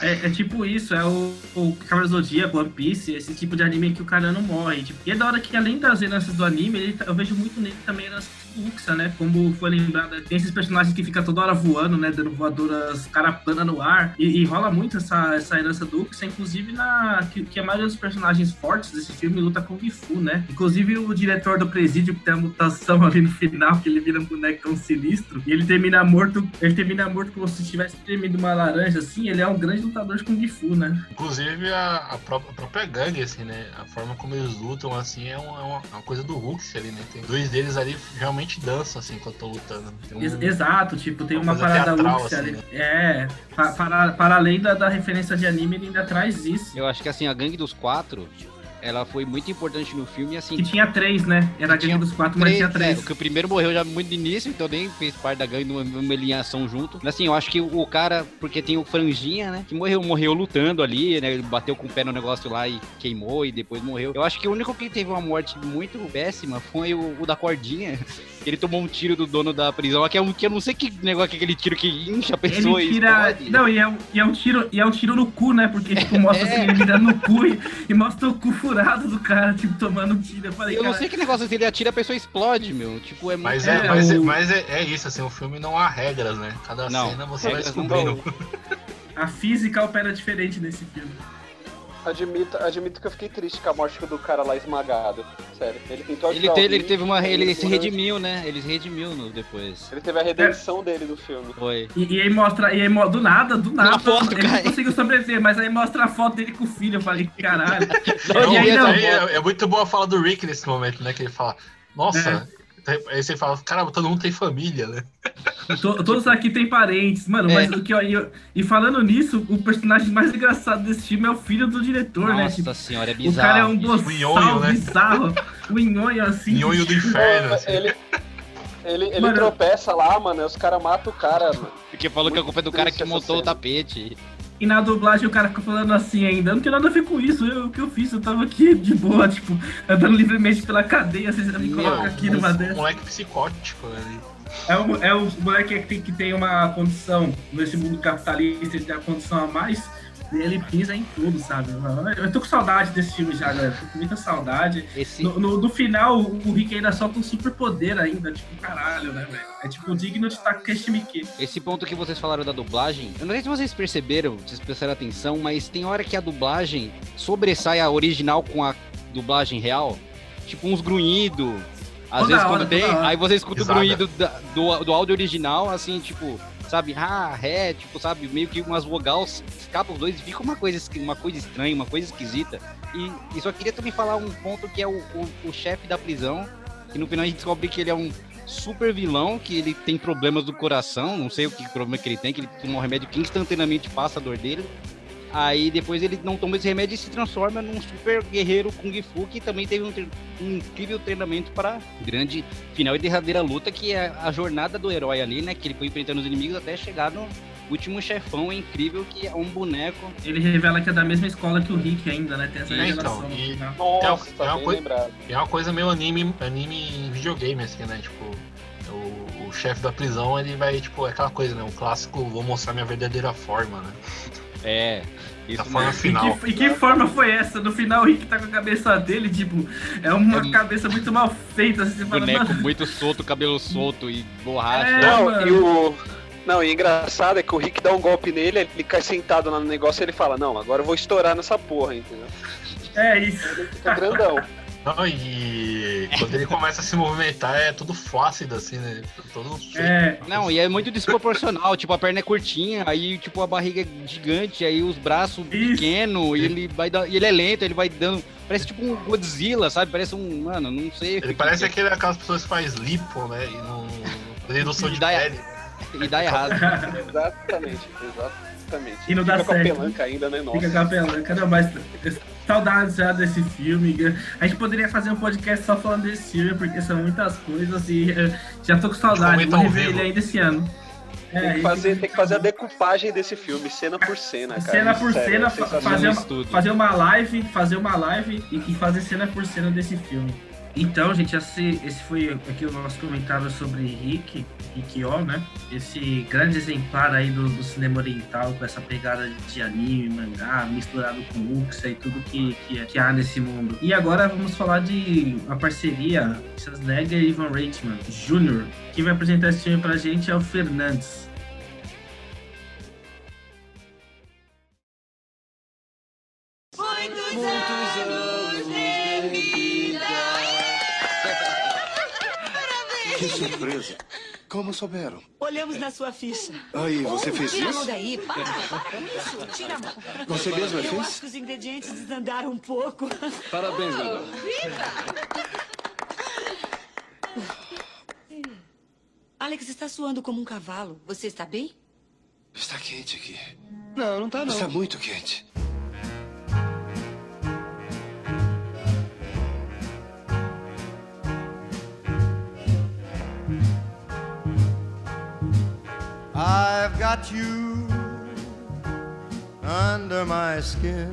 É, é tipo isso, é o, o Cavaleiro do Zodíaco, One Piece, esse tipo de anime que o cara não morre. Tipo. E é da hora que, além das heranças do anime, ele, eu vejo muito nele também a herança do Uxa, né? Como foi lembrado, tem esses personagens que ficam toda hora voando, né? Dando voadoras carapana no ar. E, e rola muito essa, essa herança do Uxa, inclusive na, que, que a maioria dos personagens fortes desse filme luta com o Gifu, né? Inclusive o diretor do Presídio, que tem a mutação ali no final, que ele vira um bonecão sinistro. E ele termina morto, ele termina morto como se tivesse tremido uma laranja, assim. Ele é um grande lutador de Kung Fu, né? Inclusive a, a, própria, a própria gangue, assim, né? A forma como eles lutam, assim, é uma, é uma coisa do Hulk ali, né? Tem dois deles ali realmente dançam, assim, quando estão lutando. Um, Ex- exato, tipo, tem uma, uma parada teatral, Hulk assim, ali. Né? É, pa, para, para além da, da referência de anime, ele ainda traz isso. Eu acho que, assim, a gangue dos quatro... Ela foi muito importante no filme, assim... Que tinha três, né? Era a gangue dos quatro, três, mas tinha três. É, porque o primeiro morreu já muito no início, então nem fez parte da gangue, numa, numa alinhação junto. Mas, assim, eu acho que o cara... Porque tem o Franjinha, né? Que morreu, morreu lutando ali, né? Ele bateu com o pé no negócio lá e queimou e depois morreu. Eu acho que o único que teve uma morte muito péssima foi o, o da Cordinha. Ele tomou um tiro do dono da prisão, que é um que eu não sei que negócio, que aquele tiro que incha a pessoa. Ele tira... E não, e é, e, é um tiro, e é um tiro no cu, né? Porque, tipo, mostra é. assim, ele dá no cu e, e mostra o cu furado do cara, tipo, tomando tiro. Eu falei, eu não cara... sei que negócio, se ele atira, a pessoa explode, meu. Tipo, é muito... Mas, é, é, mas, o... mas é, é isso, assim, o filme não há regras, né? Cada não, cena você vai descobrindo. A física opera diferente nesse filme. Admito, admito que eu fiquei triste com a morte do cara lá esmagado. Sério. Ele tentou ele, te, ele teve uma... Ele, ele se redimiu, né? Ele se redimiu no, depois. Ele teve a redenção é. dele no filme. Foi. E, e aí mostra... E aí, do nada, do nada. Na foto, ele não conseguiu sobreviver, mas aí mostra a foto dele com o filho. Eu falei, caralho. Não, e aí, não, aí, é, é muito boa a fala do Rick nesse momento, né? Que ele fala, nossa... É. Aí você fala, caramba, todo mundo tem família, né? Todos aqui tem parentes, mano, mas é. o que, ó, e, e falando nisso, o personagem mais engraçado desse time é o filho do diretor, Nossa né? Nossa senhora, é bizarro. O cara é um boçal né? bizarro, o inhonho assim. Inhonho do inferno, assim. Ele... Ele, ele mano, tropeça lá, mano, os caras matam o cara, mano. Porque falou muito que a culpa é do cara que montou cena. o tapete. E na dublagem o cara ficou falando assim ainda, não tem nada a ver com isso, eu, o que eu fiz, eu tava aqui de boa, tipo, andando livremente pela cadeia, vocês já me colocam aqui numa dessa. É um moleque psicótico, velho. É o, é o moleque que tem, que tem uma condição, nesse mundo capitalista, ele tem uma condição a mais, e ele pisa em tudo, sabe? Eu tô com saudade desse filme já, galera, tô com muita saudade. Esse... No, no, no final, o Rick ainda solta um super poder ainda, tipo, caralho, né, velho? É tipo digno de estar com Keshimiki. Esse ponto que vocês falaram da dublagem, eu não sei se vocês perceberam, vocês prestaram atenção, mas tem hora que a dublagem sobressai a original com a dublagem real, tipo uns grunhidos, às toda vezes hora, quando tem, aí você escuta Exato. o grunhido da, do, do áudio original, assim, tipo... Sabe, ah, ré, tipo, sabe, meio que umas vogais escapam os dois e fica uma coisa, uma coisa estranha, uma coisa esquisita. E, e só queria também falar um ponto que é o, o, o chefe da prisão, que no final a gente descobre que ele é um super vilão, que ele tem problemas do coração, não sei o que problema que ele tem, que ele toma um remédio que instantaneamente passa a dor dele. Aí depois ele não toma esse remédio e se transforma num super guerreiro Kung Fu, que também teve um, tre- um incrível treinamento para grande final e derradeira luta, que é a jornada do herói ali, né? Que ele foi enfrentando os inimigos até chegar no último chefão incrível, que é um boneco. Ele revela que é da mesma escola que o Rick ainda, né? Tem essa é, revelação. Então, e... Nossa, é uma, bem coi- é uma coisa meio anime, anime em videogame, assim, né? Tipo... O, o chefe da prisão, ele vai, tipo, é aquela coisa, né? O clássico, vou mostrar minha verdadeira forma, né? É, isso foi final. E que, e que forma foi essa? No final o Rick tá com a cabeça dele, tipo, é uma é, cabeça muito mal feita. Assim, boneco fala, muito solto, cabelo solto e borracha. É, não, e o, não, e engraçado é que o Rick dá um golpe nele, ele cai sentado lá no negócio e ele fala, não, agora eu vou estourar nessa porra, entendeu? É isso. Ele fica grandão. Não, e quando ele começa a se movimentar é tudo flácido, assim, né? Todo... É. Não, e é muito desproporcional, tipo, a perna é curtinha, aí, tipo, a barriga é gigante, aí os braços pequenos, e ele vai dar... e ele é lento, ele vai dando... Parece tipo um Godzilla, sabe? Parece um... Mano, não sei... Ele que parece que... aquele, aquelas pessoas que faz lipo, né? E não... redução de pele. E dá errado. Exatamente, exatamente. E não dá certo. Fica com a pelanca ainda, né? Nossa. Fica com a pelanca, não, mas... Saudades já desse filme. A gente poderia fazer um podcast só falando desse filme, porque são muitas coisas e já tô com saudade. Vou rever ele ainda esse ano. Tem, é, que fazer, tem que fazer a decupagem desse filme, cena por cena, cara. Cena por Sério, cena, fa- fazer, uma, fazer uma live, fazer uma live e, e fazer cena por cena desse filme. Então, gente, esse, esse foi aqui o nosso comentário sobre Riki, Rikkyo, né? Esse grande exemplar aí do, do cinema oriental, com essa pegada de anime, mangá, misturado com uxa e tudo que, que, que há nesse mundo. E agora vamos falar de uma parceria, Schwarzenegger e Ivan Reitman Júnior Quem vai apresentar esse filme pra gente é o Fernandes. Surpresa. Como souberam? Olhamos na sua ficha. Aí, você oh, fez tira isso? Tira a mão daí, para, para isso, tira a mão. Você mesmo fez? Eu acho que os ingredientes desandaram um pouco. Parabéns, oh, Júnior. Viva! Alex está suando como um cavalo. Você está bem? Está quente aqui. Não, não está não. Está muito quente. I've got you under my skin.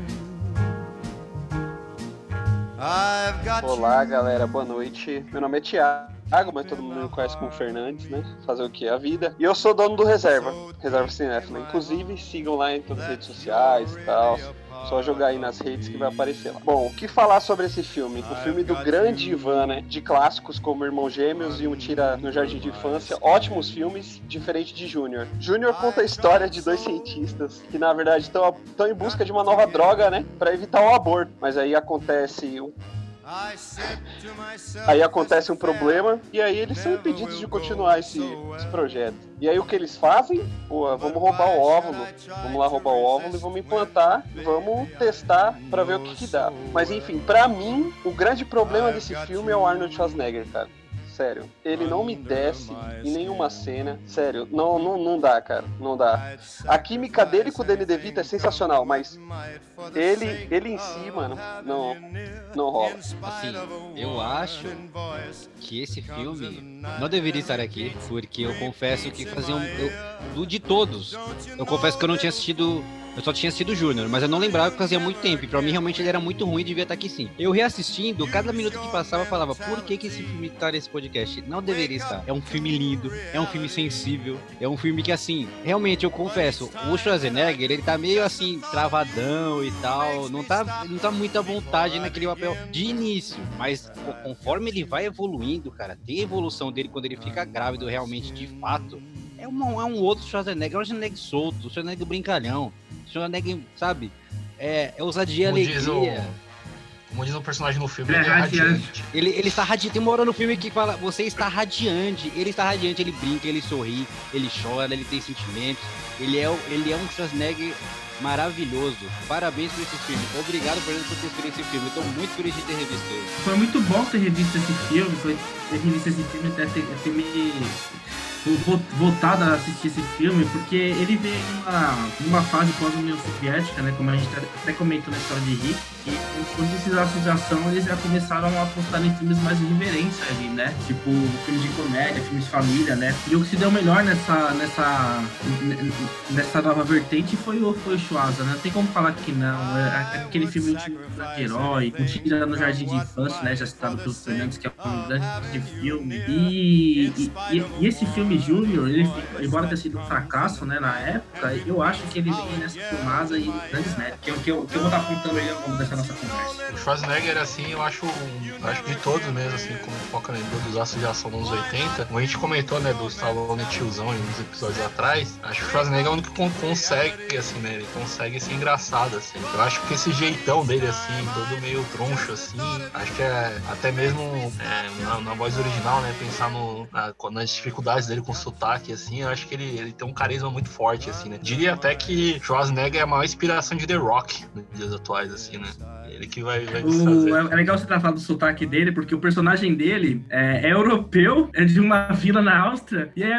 I've got you. Olá, galera, boa noite. Meu nome é Thiago, mas todo mundo me conhece como Fernandes, né? Fazer o que? A vida. E eu sou dono do Reserva, Reserva Cinéfila. Inclusive, sigam lá em todas as redes sociais e tal. Só jogar aí nas redes que vai aparecer lá. Bom, o que falar sobre esse filme? O filme do grande Ivan, né? De clássicos como Irmão Gêmeos e Um Tira no Jardim de Infância. Ótimos filmes, diferente de Júnior. Júnior conta a história de dois cientistas que, na verdade, estão em busca de uma nova droga, né? Pra evitar o aborto. Mas aí acontece um... Aí acontece um problema e aí eles são impedidos de continuar esse, esse projeto. E aí o que eles fazem? Pô, vamos roubar o óvulo. Vamos lá roubar o óvulo e vamos implantar, vamos testar pra ver o que que dá. Mas enfim, pra mim, o grande problema desse filme é o Arnold Schwarzenegger, cara. Sério, ele não me desce em nenhuma cena. Sério, não, não, não dá, cara. Não dá. A química dele com o Danny DeVito é sensacional, mas ele, ele em si, mano, não, não rola. Assim, eu acho que esse filme não deveria estar aqui, porque eu confesso que fazia um... Eu, de todos, eu confesso que eu não tinha assistido... Eu só tinha sido Júnior, mas eu não lembrava que fazia muito tempo. E pra mim, realmente, ele era muito ruim e devia estar aqui sim. Eu reassistindo, cada minuto que passava, eu falava: por que que esse filme tá nesse podcast? Não deveria estar. É um filme lindo, é um filme sensível, é um filme que, assim, realmente, eu confesso, o Schwarzenegger, ele tá meio, assim, travadão e tal. Não tá, não tá muito à vontade naquele papel de início. Mas, pô, conforme ele vai evoluindo, cara, tem a evolução dele quando ele fica grávido, realmente, de fato. É, uma, é um outro Schwarzenegger, é um Schwarzenegger solto, um Schwarzenegger brincalhão. Schwarzenegger, sabe? É, é ousadia e alegria. Como diz o personagem no filme, ele é radiante. Ele, ele está radiante. Tem uma hora no filme que fala: você está radiante. Ele está radiante, ele brinca, ele sorri, ele chora, ele tem sentimentos. Ele é, ele é um Schwarzenegger maravilhoso. Parabéns por esse filme. Obrigado, Fernando, por ter escolhido esse filme. Estou muito feliz de ter revisto ele. Foi muito bom ter revisto esse filme. Foi ter revisto esse filme até ter, ter me... voltado a assistir esse filme, porque ele veio numa fase pós-União Soviética, né, como a gente até comentou na história de Rick, e quando precisasse de ação, eles já começaram a apostar em filmes mais de reverência ali, né, tipo filmes de comédia, filmes de família, né, e o que se deu melhor nessa, nessa, nessa nova vertente foi o, foi o Schwarza, né, não tem como falar que não, aquele filme Último Herói, O Tira no Jardim de Infância, né, já citado pelo Fernandes, que é um grande filme, e, e, e, e esse filme Júnior, ele, embora tenha sido um fracasso, né, na época, eu acho que ele vem nessa tomada e grandes métodos, que, que, que eu vou estar apontando aí ao longo dessa nossa conversa. O Schwarzenegger, assim, eu acho, eu acho de todos mesmo, assim, como o Foca lembrou dos astros de ação dos anos oitenta, como a gente comentou, né, do Stallone tiozão em uns episódios atrás, acho que o Schwarzenegger é o único que consegue, assim, né, ele consegue ser engraçado, assim. Eu acho que esse jeitão dele, assim, todo meio troncho, assim, acho que é até mesmo é, na, na voz original, né, pensar no, na, nas dificuldades dele com sotaque, assim, eu acho que ele, ele tem um carisma muito forte, assim, né? Diria até que Schwarzenegger é a maior inspiração de The Rock nos dias atuais, assim, né? Ele que vai, vai o, é legal você tratar do sotaque dele, porque o personagem dele é, é europeu, é de uma vila na Áustria, e é,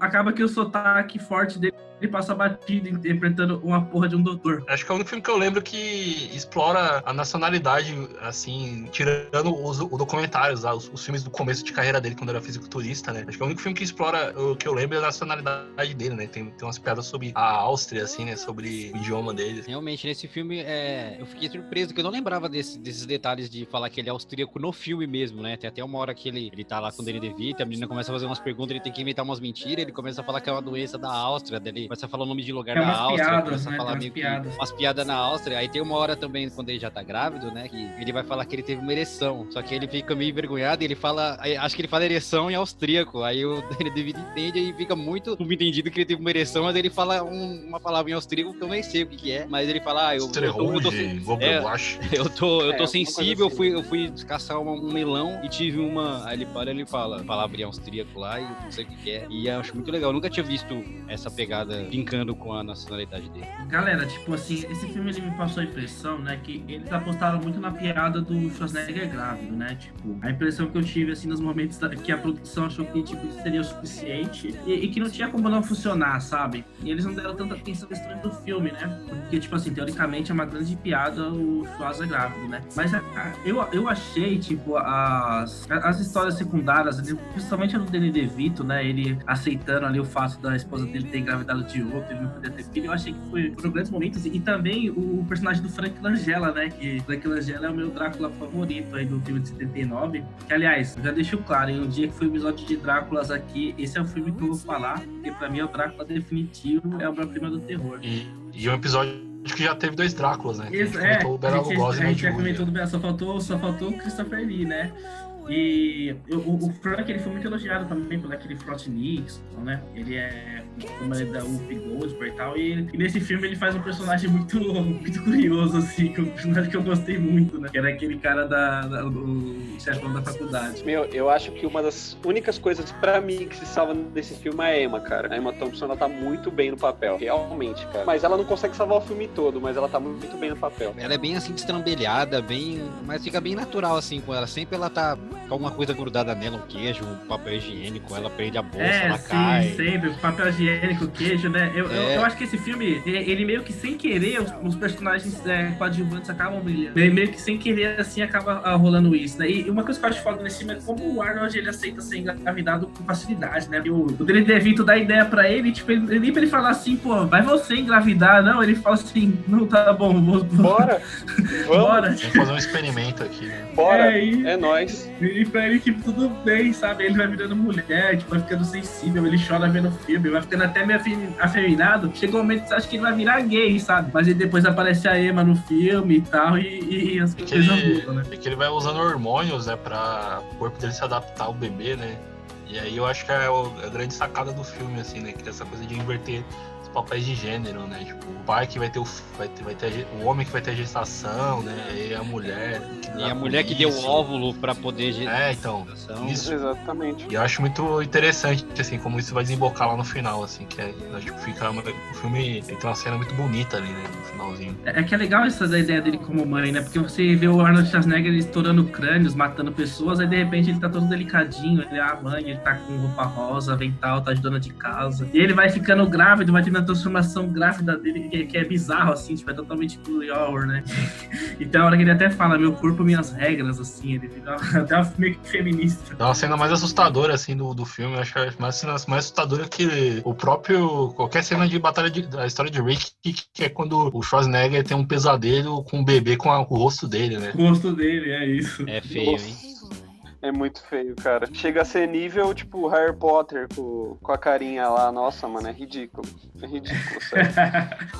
acaba que o sotaque forte dele ele passa batido interpretando uma porra de um doutor. Acho que é o único filme que eu lembro que explora a nacionalidade, assim, tirando os, os documentários, os, os filmes do começo de carreira dele, quando era fisiculturista, né? Acho que é o único filme que explora, o que eu lembro, é a nacionalidade dele, né? Tem, tem umas piadas sobre a Áustria, assim, né? Sobre o idioma dele. Realmente, nesse filme, é... eu fiquei surpreso que eu não lembrava desse, desses detalhes de falar que ele é austríaco no filme mesmo, né? Tem até uma hora que ele, ele tá lá com o Danny DeVito, a menina começa a fazer umas perguntas, ele tem que inventar umas mentiras, ele começa a falar que é uma doença da Áustria, daí ele começa a falar o nome de lugar é da Áustria, piadas, começa né? a falar umas meio piadas. Que umas piadas na Áustria. Aí tem uma hora também, quando ele já tá grávido, né? Que ele vai falar que ele teve uma ereção, só que ele fica meio envergonhado e ele fala, acho que ele fala ereção em austríaco, aí o Danny DeVito entende e fica muito subentendido que ele teve uma ereção, mas ele fala um, uma palavra em austríaco que eu nem sei o que que é, mas ele fala, ah, eu, eu tô, eu tô vou é, eu tô, eu tô é, sensível, assim. fui, eu fui caçar uma, um melão e tive uma... Aí ele para ele fala palavrinha austríaco lá e não sei o que é. E eu acho muito legal, eu nunca tinha visto essa pegada brincando com a nacionalidade dele. Galera, tipo assim, esse filme ele me passou a impressão, né, que eles apostaram muito na piada do Schwarzenegger grávido, né, tipo, a impressão que eu tive, assim, nos momentos da, que a produção achou que, tipo, seria o suficiente e, e que não tinha como não funcionar, sabe? E eles não deram tanta atenção na história do filme, né? Porque, tipo assim, teoricamente é uma grande piada o Schwarzenegger grávido, né? Mas a, a, eu, eu achei, tipo, as, as histórias secundárias, principalmente a do Danny DeVito, né, ele aceitando ali o fato da esposa dele ter engravidado de outro, ele não podia ter filho, eu achei que foi, foram grandes momentos. E também o personagem do Frank Langella, né, que Frank Langella é o meu Drácula favorito aí do filme de setenta e nove, que, aliás, já deixo claro, em um dia que foi o episódio de Dráculas aqui, esse é o filme que eu vou falar, porque pra mim é o Drácula definitivo, é o meu filme do terror. E, e o episódio que já teve dois Dráculas, né? Isso, é, o Bela Lugosi, a gente já comentou do Bela, só faltou, só faltou o Christopher Lee, né? E eu, o, o Frank, ele foi muito elogiado também por aquele Frost Nixon, né? Ele é como ele é da Whoopi Goldberg e tal, e, e nesse filme ele faz um personagem muito, muito curioso, assim, que é um personagem que eu gostei muito, né? Que era aquele cara da, da, do chefão da faculdade. Meu, eu acho que uma das únicas coisas pra mim que se salva desse filme é a Emma, cara. A Emma Thompson, ela tá muito bem no papel, realmente, cara. Mas ela não consegue salvar o filme todo, mas ela tá muito bem no papel. Ela é bem, assim, destrambelhada, bem... Mas fica bem natural, assim, com ela. Sempre ela tá... alguma coisa grudada nela, um queijo, um papel higiênico, ela perde a bolsa, é, ela sim, cai. É, sim, sempre, papel higiênico, queijo, né? Eu, é. eu, eu acho que esse filme, ele meio que sem querer, os, os personagens é, coadjuvantes acabam brilhando. Ele meio que sem querer, assim, acaba ah, rolando isso, né? E uma coisa que eu acho foda nesse filme é como o Arnold, ele aceita ser engravidado com facilidade, né? E o, o Danny DeVito dá ideia pra ele, tipo, ele, nem pra ele falar assim, pô, vai você engravidar, não? Ele fala assim, não, tá bom, vou... Bora! Vamos. Bora! Vamos fazer um experimento aqui, né? Bora! É, e... é nóis! E pra ele, tipo, tudo bem, sabe? Ele vai virando mulher, tipo, vai ficando sensível, ele chora vendo filme, vai ficando até meio afeminado. Chega um momento que você acha que ele vai virar gay, sabe? Mas aí depois aparece a Emma no filme e tal, e, e as é coisas mudam, né? É que ele vai usando hormônios, né, pra o corpo dele se adaptar ao bebê, né? E aí eu acho que é a grande sacada do filme, assim, né? Que tem essa coisa de inverter os papéis de gênero, né? Tipo, o pai que vai ter o vai ter, vai ter o homem que vai ter a gestação, né? E a mulher que dá e a mulher isso. que deu o óvulo pra poder gerar. É, então. Isso. Exatamente. E eu acho muito interessante, assim, como isso vai desembocar lá no final, assim, que é, tipo, fica o filme tem uma cena muito bonita ali, né? No finalzinho. É que é legal essa ideia dele como mãe, né? Porque você vê o Arnold Schwarzenegger estourando crânios, matando pessoas, aí de repente ele tá todo delicadinho, ele é a mãe, ele tá com roupa rosa, avental, tá de dona de casa. E ele vai ficando grávido, vai tendo a transformação grávida dele, que, que é bizarro, assim, tipo, é totalmente blue hour, né? Então a hora que ele até fala, meu corpo, minhas regras, assim, ele vira até uma, meio que feminista. É uma cena mais assustadora, assim, do, do filme, eu acho que é uma cena mais assustadora que o próprio, qualquer cena de batalha de, da história de Rick, que, que é quando o Schwarzenegger tem um pesadelo com o bebê, com, a, com o rosto dele, né? O rosto dele, é isso. É feio, Nossa. hein? É muito feio, cara. Chega a ser nível, tipo, Harry Potter com, com a carinha lá. Nossa, mano, é ridículo. É ridículo, sério.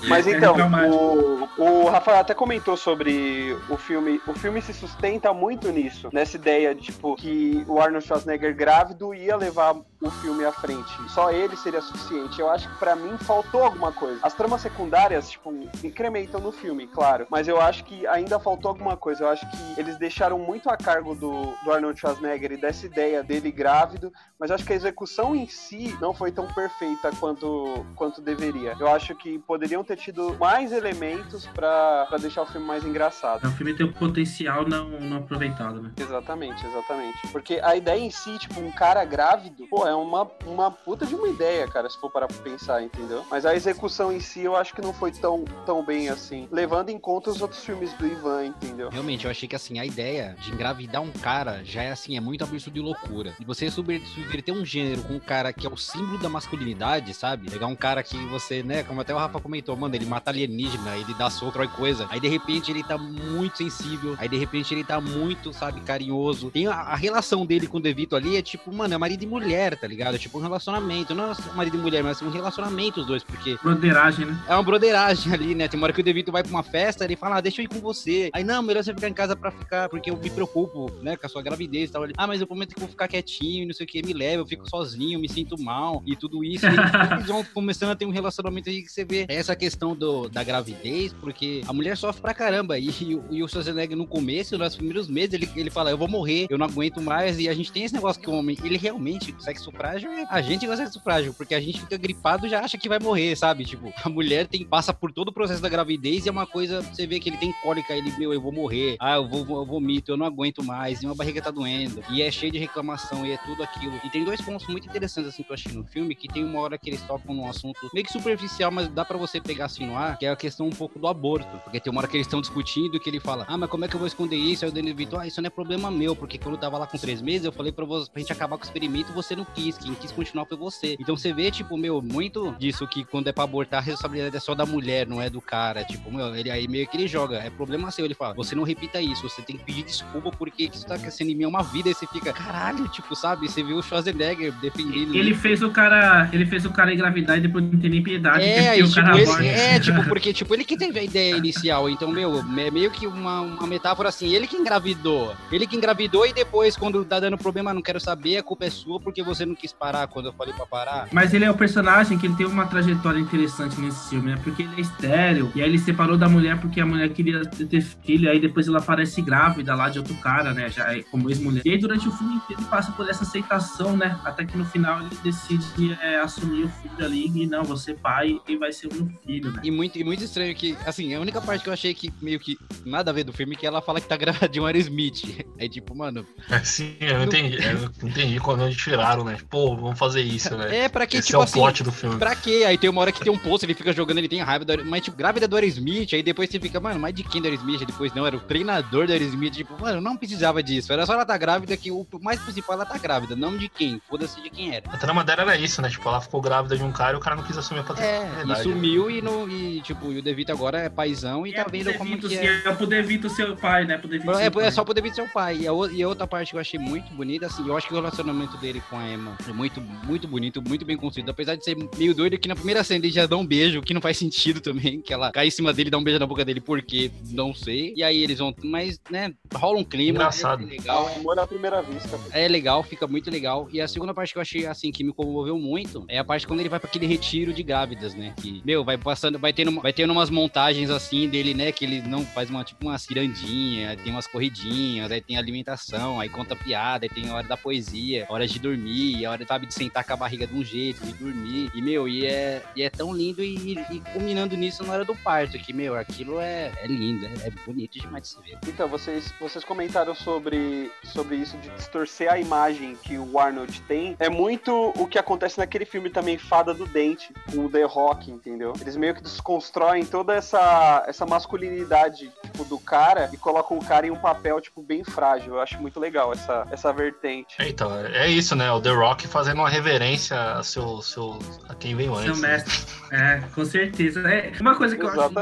Mas então, é o, o Rafael até comentou sobre o filme. O filme se sustenta muito nisso. Nessa ideia, de, tipo, que o Arnold Schwarzenegger grávido ia levar o filme à frente. Só ele seria suficiente. Eu acho que pra mim faltou alguma coisa. As tramas secundárias, tipo, incrementam no filme, claro. Mas eu acho que ainda faltou alguma coisa. Eu acho que eles deixaram muito a cargo do, do Arnold Schwarzenegger e dessa ideia dele grávido, mas acho que a execução em si não foi tão perfeita quanto, quanto deveria. Eu acho que poderiam ter tido mais elementos pra, pra deixar o filme mais engraçado. O filme tem um potencial não, não aproveitado, né? Exatamente, exatamente. Porque a ideia em si, tipo, um cara grávido, pô, é uma, uma puta de uma ideia, cara, se for parar pra pensar, entendeu? Mas a execução em si, eu acho que não foi tão, tão bem assim, levando em conta os outros filmes do Ivan, entendeu? Realmente, eu achei que, assim, a ideia de engravidar um cara já é, assim, é muito absurdo e loucura. E você subverter um gênero com um cara que é o símbolo da masculinidade, sabe? Pegar um cara que você, né, como até o Rafa comentou, mano, ele mata alienígena, ele dá soco, trói coisa. Aí, de repente, ele tá muito sensível. Aí, de repente, ele tá muito, sabe, carinhoso. Tem a, a relação dele com o DeVito ali, é tipo, mano, é marido e mulher, tá ligado? É tipo um relacionamento. Não é marido e mulher, mas é um relacionamento os dois, porque... Broderagem, né? É uma broderagem ali, né? Tem uma hora que o DeVito vai pra uma festa, ele fala, ah, deixa eu ir com você. Aí, não, melhor você ficar em casa pra ficar, porque eu me preocupo, né, com a sua gravidez e tal. Ele, ah, mas eu prometo que vou ficar quietinho, não sei o que, me leva, eu fico sozinho, me sinto mal e tudo isso. E eles vão começando a ter um relacionamento aí que você vê essa questão do, da gravidez, porque a mulher sofre pra caramba. E, e, e o Schwarzenegger, no começo, nos primeiros meses, ele, ele fala, eu vou morrer, eu não aguento mais. E a gente tem esse negócio que o homem, ele realmente, o sexo frágil, a gente gosta de sexo frágil, porque a gente fica gripado e já acha que vai morrer, sabe? Tipo, a mulher tem, passa por todo o processo da gravidez e é uma coisa, você vê que ele tem cólica, ele, meu, eu vou morrer, ah, eu, vou, eu vomito, eu não aguento mais, e minha barriga tá doendo, e é cheio de reclamação, e é tudo aquilo. E tem dois pontos muito interessantes, assim, que eu achei no filme, que tem uma hora que eles tocam num assunto meio que superficial, mas dá pra você pegar assim no ar, que é a questão um pouco do aborto, porque tem uma hora que eles estão discutindo, que ele fala, ah, mas como é que eu vou esconder isso? Aí o Danilo Vitor, ah, isso não é problema meu, porque quando eu tava lá com três meses, eu falei pra, você, pra gente acabar com o experimento, você não quis, quem quis continuar foi você. Então você vê, tipo, meu, muito disso que quando é pra abortar, a responsabilidade é só da mulher, não é do cara, tipo, meu, ele aí meio que ele joga, é problema seu, ele fala, você não repita isso, você tem que pedir desculpa, porque isso tá sendo em mim é uma vida, e você fica, caralho, tipo, sabe, você viu o Schwarzenegger defendendo... Ele fez o cara, ele fez o cara engravidar e depois não tem nem piedade. É, tipo, o cara ele, é tipo, porque, tipo, ele que teve a ideia inicial, então, meu, é meio que uma, uma metáfora assim, ele que engravidou, ele que engravidou e depois, quando tá dando problema, não quero saber, a culpa é sua, porque você não quis parar quando eu falei pra parar. Mas ele é o personagem que ele tem uma trajetória interessante nesse filme, né, porque ele é estéril, e aí ele separou da mulher porque a mulher queria ter filho, aí depois ela aparece grávida lá de outro cara, né, já como ex-mulher. E aí, durante o filme inteiro, ele passa por essa aceitação, né, até que no final ele decide é, assumir o filho ali, e não, você pai e vai ser um filho, né. E muito, e muito estranho que, assim, a única parte que eu achei que meio que nada a ver do filme é que ela fala que tá grávida de um Aerosmith. É tipo, mano... É, sim, eu não entendi, eu não entendi quando eles tiraram, né, pô, vamos fazer isso, né. É, pra que, esse tipo é o assim, plot do filme. Pra que? Aí tem uma hora que tem um poço, ele fica jogando, ele tem raiva, do, mas tipo, grávida do Aerosmith, aí depois você fica, mano, mas de quem do Aerosmith? Depois não, era o treinador do Aerosmith, tipo, mano, não precisava disso, era só ela tá grávida, que o mais principal, ela tá grávida, não de quem, foda-se de quem era. A trama dela era isso, né, tipo, ela ficou grávida de um cara e o cara não quis assumir a paternidade. É, e sumiu e, no, e tipo, e o DeVito agora é paizão e, e tá é vendo como Vito, que é. É pro DeVito ser o pai, né, pro DeVito é, é, é só pro DeVito ser o pai, e a, e a outra parte que eu achei muito bonita, assim, eu acho que o relacionamento dele com a Emma é muito, muito bonito, muito bem construído, apesar de ser meio doido que na primeira cena ele já dá um beijo, que não faz sentido também, que ela cai em cima dele, dá um beijo na boca dele, porque não sei, e aí eles vão, mas, né, rola um clima. Engraçado. É legal. É amor à primeira vista. É legal, fica muito legal, e a segunda parte que eu achei, assim, que me comoveu muito, é a parte quando ele vai pra aquele retiro de grávidas, né, que, meu, vai passando, vai tendo, vai tendo umas montagens, assim, dele, né, que ele não faz uma, tipo, umas cirandinhas, tem umas corridinhas, aí tem alimentação, aí conta piada, aí tem a hora da poesia, horas de dormir, a hora, sabe, de sentar com a barriga de um jeito, de dormir, e, meu, e é, e é tão lindo, e, e culminando nisso na hora do parto, que, meu, aquilo é, é lindo, é, é bonito demais de se ver. Então, vocês, vocês comentaram sobre, sobre isso de distorcer a imagem que o Arnold tem, é muito o que acontece naquele filme também, Fada do Dente, o The Rock, entendeu? Eles meio que desconstroem toda essa, essa masculinidade, tipo, do cara, e colocam o cara em um papel, tipo, bem frágil. Eu acho muito legal essa, essa vertente. Então, é isso, né? O The Rock fazendo uma reverência a, seu, seu, a quem vem antes. Seu mestre. Né? É, com certeza. É, uma, coisa que eu acho,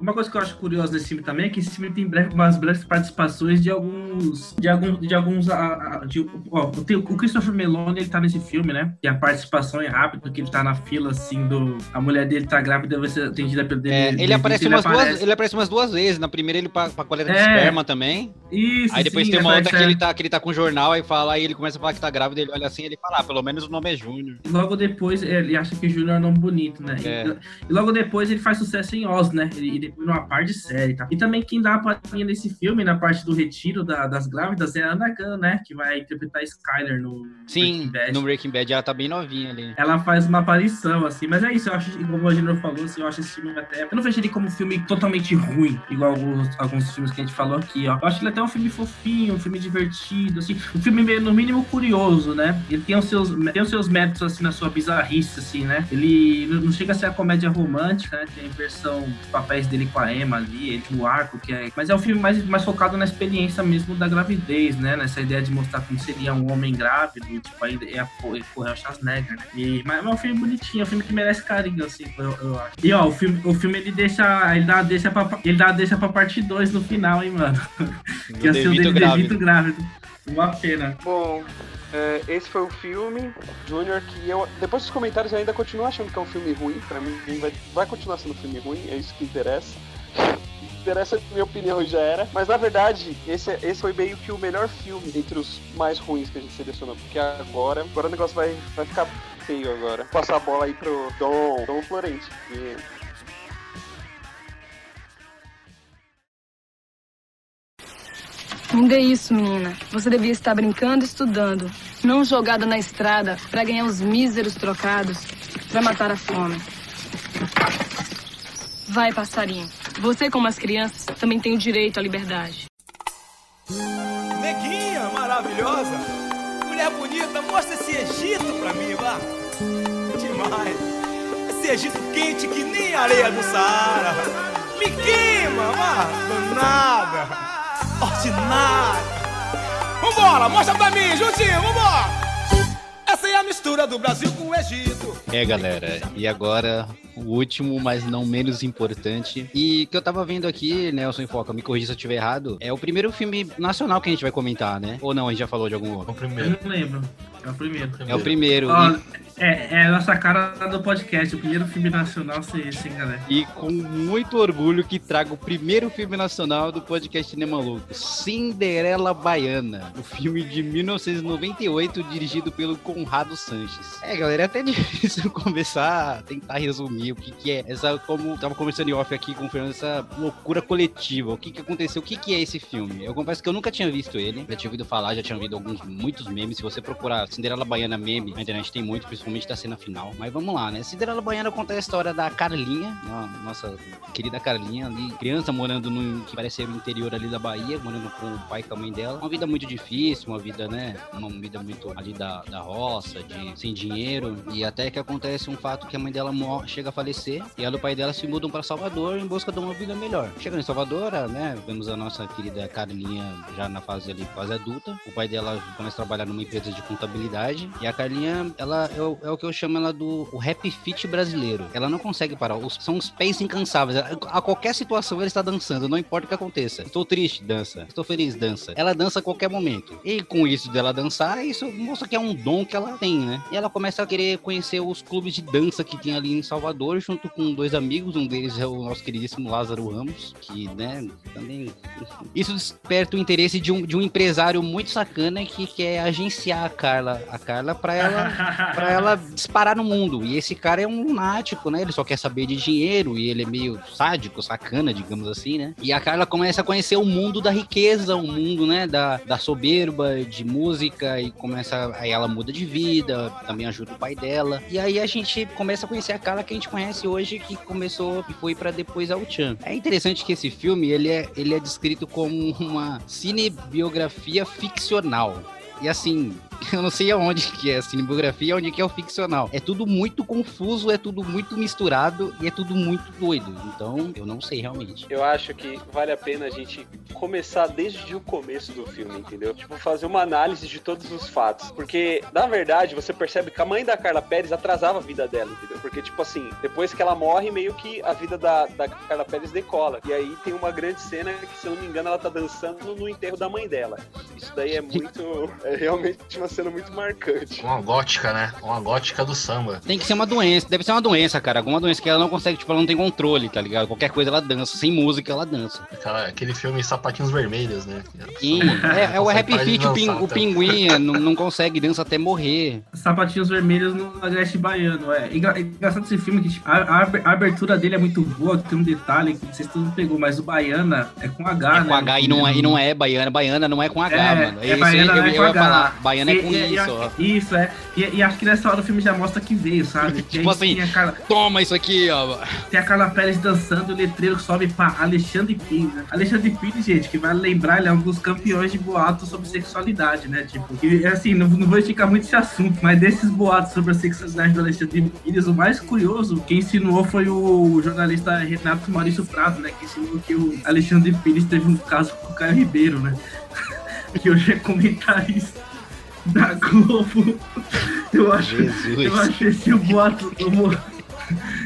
uma coisa que eu acho curiosa desse filme também é que esse filme tem breve, umas breves participações de alguns... De alguns... De alguns a, a, de, ó, o Christopher Meloni, ele tá nesse filme, né? E a participação é rápida, que ele tá na fila, assim, do... A mulher dele tá grávida, vai ser atendida pelo... É, ele, ele, aparece ele, umas aparece. Duas, ele aparece umas duas vezes. Na primeira ele pra, pra coleta de é. esperma também. Isso, aí depois sim, tem uma outra é. que, ele tá, que ele tá com o jornal, aí fala, aí ele começa a falar que tá grávida, ele olha assim, ele fala, ah, pelo menos o nome é Júnior. Logo depois, ele acha que Júnior é um nome bonito, né? É. E, e logo depois ele faz sucesso em Oz, né? E depois numa par de série, tá? E também quem dá a palhinha nesse filme, na parte do retiro da, das grávidas, é a Ana Gunn, né? Que vai interpretar Skyler no sim, Breaking Bad. no Breaking Bad. Ela tá bem novinha ali. Ela faz uma aparição, assim, mas é isso, eu acho, como o Júnior falou, assim, eu acho esse filme até... Eu não vejo ele como filme totalmente ruim, igual alguns, alguns filmes que a gente falou aqui, ó. Eu acho ele até um filme fofinho, um filme divertido, assim, um filme meio, no mínimo, curioso, né? ele tem os seus, tem os seus métodos, assim, na sua bizarrice, assim, né? Ele não chega a ser a comédia romântica, né? Tem a versão dos papéis dele com a Emma ali, o arco, que é... Mas é um filme mais, mais focado na experiência mesmo da gravidez, né? Nessa ideia de mostrar como seria um homem grávido, tipo, aí é a Correia Schwarzenegger, né? E, mas é um filme bonitinho, é um filme que merece carinho, assim, eu, eu acho. E, ó, o filme, o filme ele deixa... Ele dá deixa pra, ele dá deixa pra parte dois no final, hein, mano? Que é o seu dele grávido. grávido. Uma pena. Bom... esse foi o filme, Júnior, que eu, depois dos comentários, eu ainda continuo achando que é um filme ruim. Pra mim, vai, vai continuar sendo um filme ruim, é isso que interessa. Interessa a minha opinião, já era. Mas, na verdade, esse, esse foi meio que o melhor filme entre os mais ruins que a gente selecionou. Porque agora, agora o negócio vai, vai ficar feio agora. Vou passar a bola aí pro Dom, Dom Florente, porque... Não dê isso, menina. Você devia estar brincando e estudando, não jogada na estrada pra ganhar os míseros trocados pra matar a fome. Vai, passarinho. Você, como as crianças, também tem o direito à liberdade. Neguinha maravilhosa, mulher bonita, mostra esse Egito pra mim, vá. Demais. Esse Egito quente que nem areia do Saara. Me queima, vá. Danada. Ordinário. Vambora, mostra pra mim, juntinho, vambora. Essa é a mistura do Brasil com o Egito. É, galera, e agora o último, mas não menos importante, e que eu tava vendo aqui, Nelson e Foca, me corrija se eu tiver errado, é o primeiro filme nacional que a gente vai comentar, né? Ou não, a gente já falou de algum outro? É o primeiro. Eu não lembro. É o primeiro. É o primeiro. Oh, e... é, é a nossa cara do podcast, o primeiro filme nacional ser esse, hein, galera? E com muito orgulho que trago o primeiro filme nacional do podcast Cinema Louco, Cinderela Baiana, o filme de mil novecentos e noventa e oito, dirigido pelo Conrado Sanches. É, galera, é até difícil começar a tentar resumir o que que é essa, como tava conversando em off aqui com o Fernando, essa loucura coletiva, o que que aconteceu, o que que é esse filme? Eu confesso que eu nunca tinha visto ele, já tinha ouvido falar, já tinha ouvido alguns, muitos memes, se você procurar Cinderela Baiana meme, na internet tem muito, principalmente da cena final, mas vamos lá, né? Cinderela Baiana conta a história da Carlinha, nossa querida Carlinha ali, criança morando no, que parece ser o interior ali da Bahia, morando com o pai e com a mãe dela, uma vida muito difícil, uma vida, né, uma vida muito ali da, da roça, de, sem dinheiro, e até que acontece um fato que a mãe dela morre, chega a falecer, e ela e o pai dela se mudam pra Salvador em busca de uma vida melhor. Chegando em Salvador, né, vemos a nossa querida Carlinha já na fase ali, quase adulta, o pai dela começa a trabalhar numa empresa de contabilidade. E a Carlinha, ela é o, é o que eu chamo ela do o rap fit brasileiro. Ela não consegue parar. Os, são os pés incansáveis. A, a qualquer situação ela está dançando, não importa o que aconteça. Estou triste, dança. Estou feliz, dança. Ela dança a qualquer momento. E com isso dela dançar, isso mostra que é um dom que ela tem, né? E ela começa a querer conhecer os clubes de dança que tem ali em Salvador, junto com dois amigos. Um deles é o nosso queridíssimo Lázaro Ramos, que, né, também... Isso desperta o interesse de um, de um empresário muito sacana que quer agenciar a Carla. A Carla pra ela, pra ela disparar no mundo. E esse cara é um lunático, né? Ele só quer saber de dinheiro e ele é meio sádico, sacana, digamos assim, né? E a Carla começa a conhecer o mundo da riqueza, o mundo, né, da, da soberba, de música, e começa. Aí ela muda de vida, também ajuda o pai dela. E aí a gente começa a conhecer a Carla que a gente conhece hoje, que começou e foi pra depois ao Tchan. É interessante que esse filme ele é, ele é descrito como uma cinebiografia ficcional. E assim, eu não sei aonde que é a cinebiografia, onde que é o ficcional. É tudo muito confuso, é tudo muito misturado e é tudo muito doido. Então, eu não sei realmente. Eu acho que vale a pena a gente começar desde o começo do filme, entendeu? Tipo, fazer uma análise de todos os fatos. Porque, na verdade, você percebe que a mãe da Carla Pérez atrasava a vida dela, entendeu? Porque, tipo assim, depois que ela morre, meio que a vida da, da Carla Pérez decola. E aí tem uma grande cena que, se eu não me engano, ela tá dançando no enterro da mãe dela. Isso daí é muito... É realmente uma sendo muito marcante. Uma gótica, né? Uma gótica do samba. Tem que ser uma doença. Deve ser uma doença, cara. Alguma doença que ela não consegue, tipo, ela não tem controle, tá ligado? Qualquer coisa ela dança. Sem música ela dança. Cara, aquele filme Sapatinhos Vermelhos, né? Sim. É, é o Rap Fit, o, pin, o pinguim não, não consegue dançar até morrer. Sapatinhos Vermelhos no Agreste Baiano. É engraçado esse filme, que a, a abertura dele é muito boa, tem um detalhe que vocês todos pegou, mas o Baiana é com H, é né? É com H e não é, e não é Baiana. Baiana não é com H, é, mano. É, é Baiana, eu, é eu, eu ia falar. Baiana é e, e, isso, ó. Isso, é. E, e acho que nessa hora o filme já mostra que veio, sabe? Tipo assim, Carla... toma isso aqui, ó. Tem a Carla Pérez dançando, o letreiro sobe pra Alexandre Pires. Né? Alexandre Pires, gente, que vai lembrar, ele é um dos campeões de boatos sobre sexualidade, né? Tipo, e assim, não, não vou esticar muito esse assunto, mas desses boatos sobre a sexualidade do Alexandre Pires, o mais curioso, quem insinuou foi o jornalista Renato Maurício Prado, né? Que insinuou que o Alexandre Pires teve um caso com o Caio Ribeiro, né? Que hoje é comentarista da Globo. Eu acho, eu acho esse boato...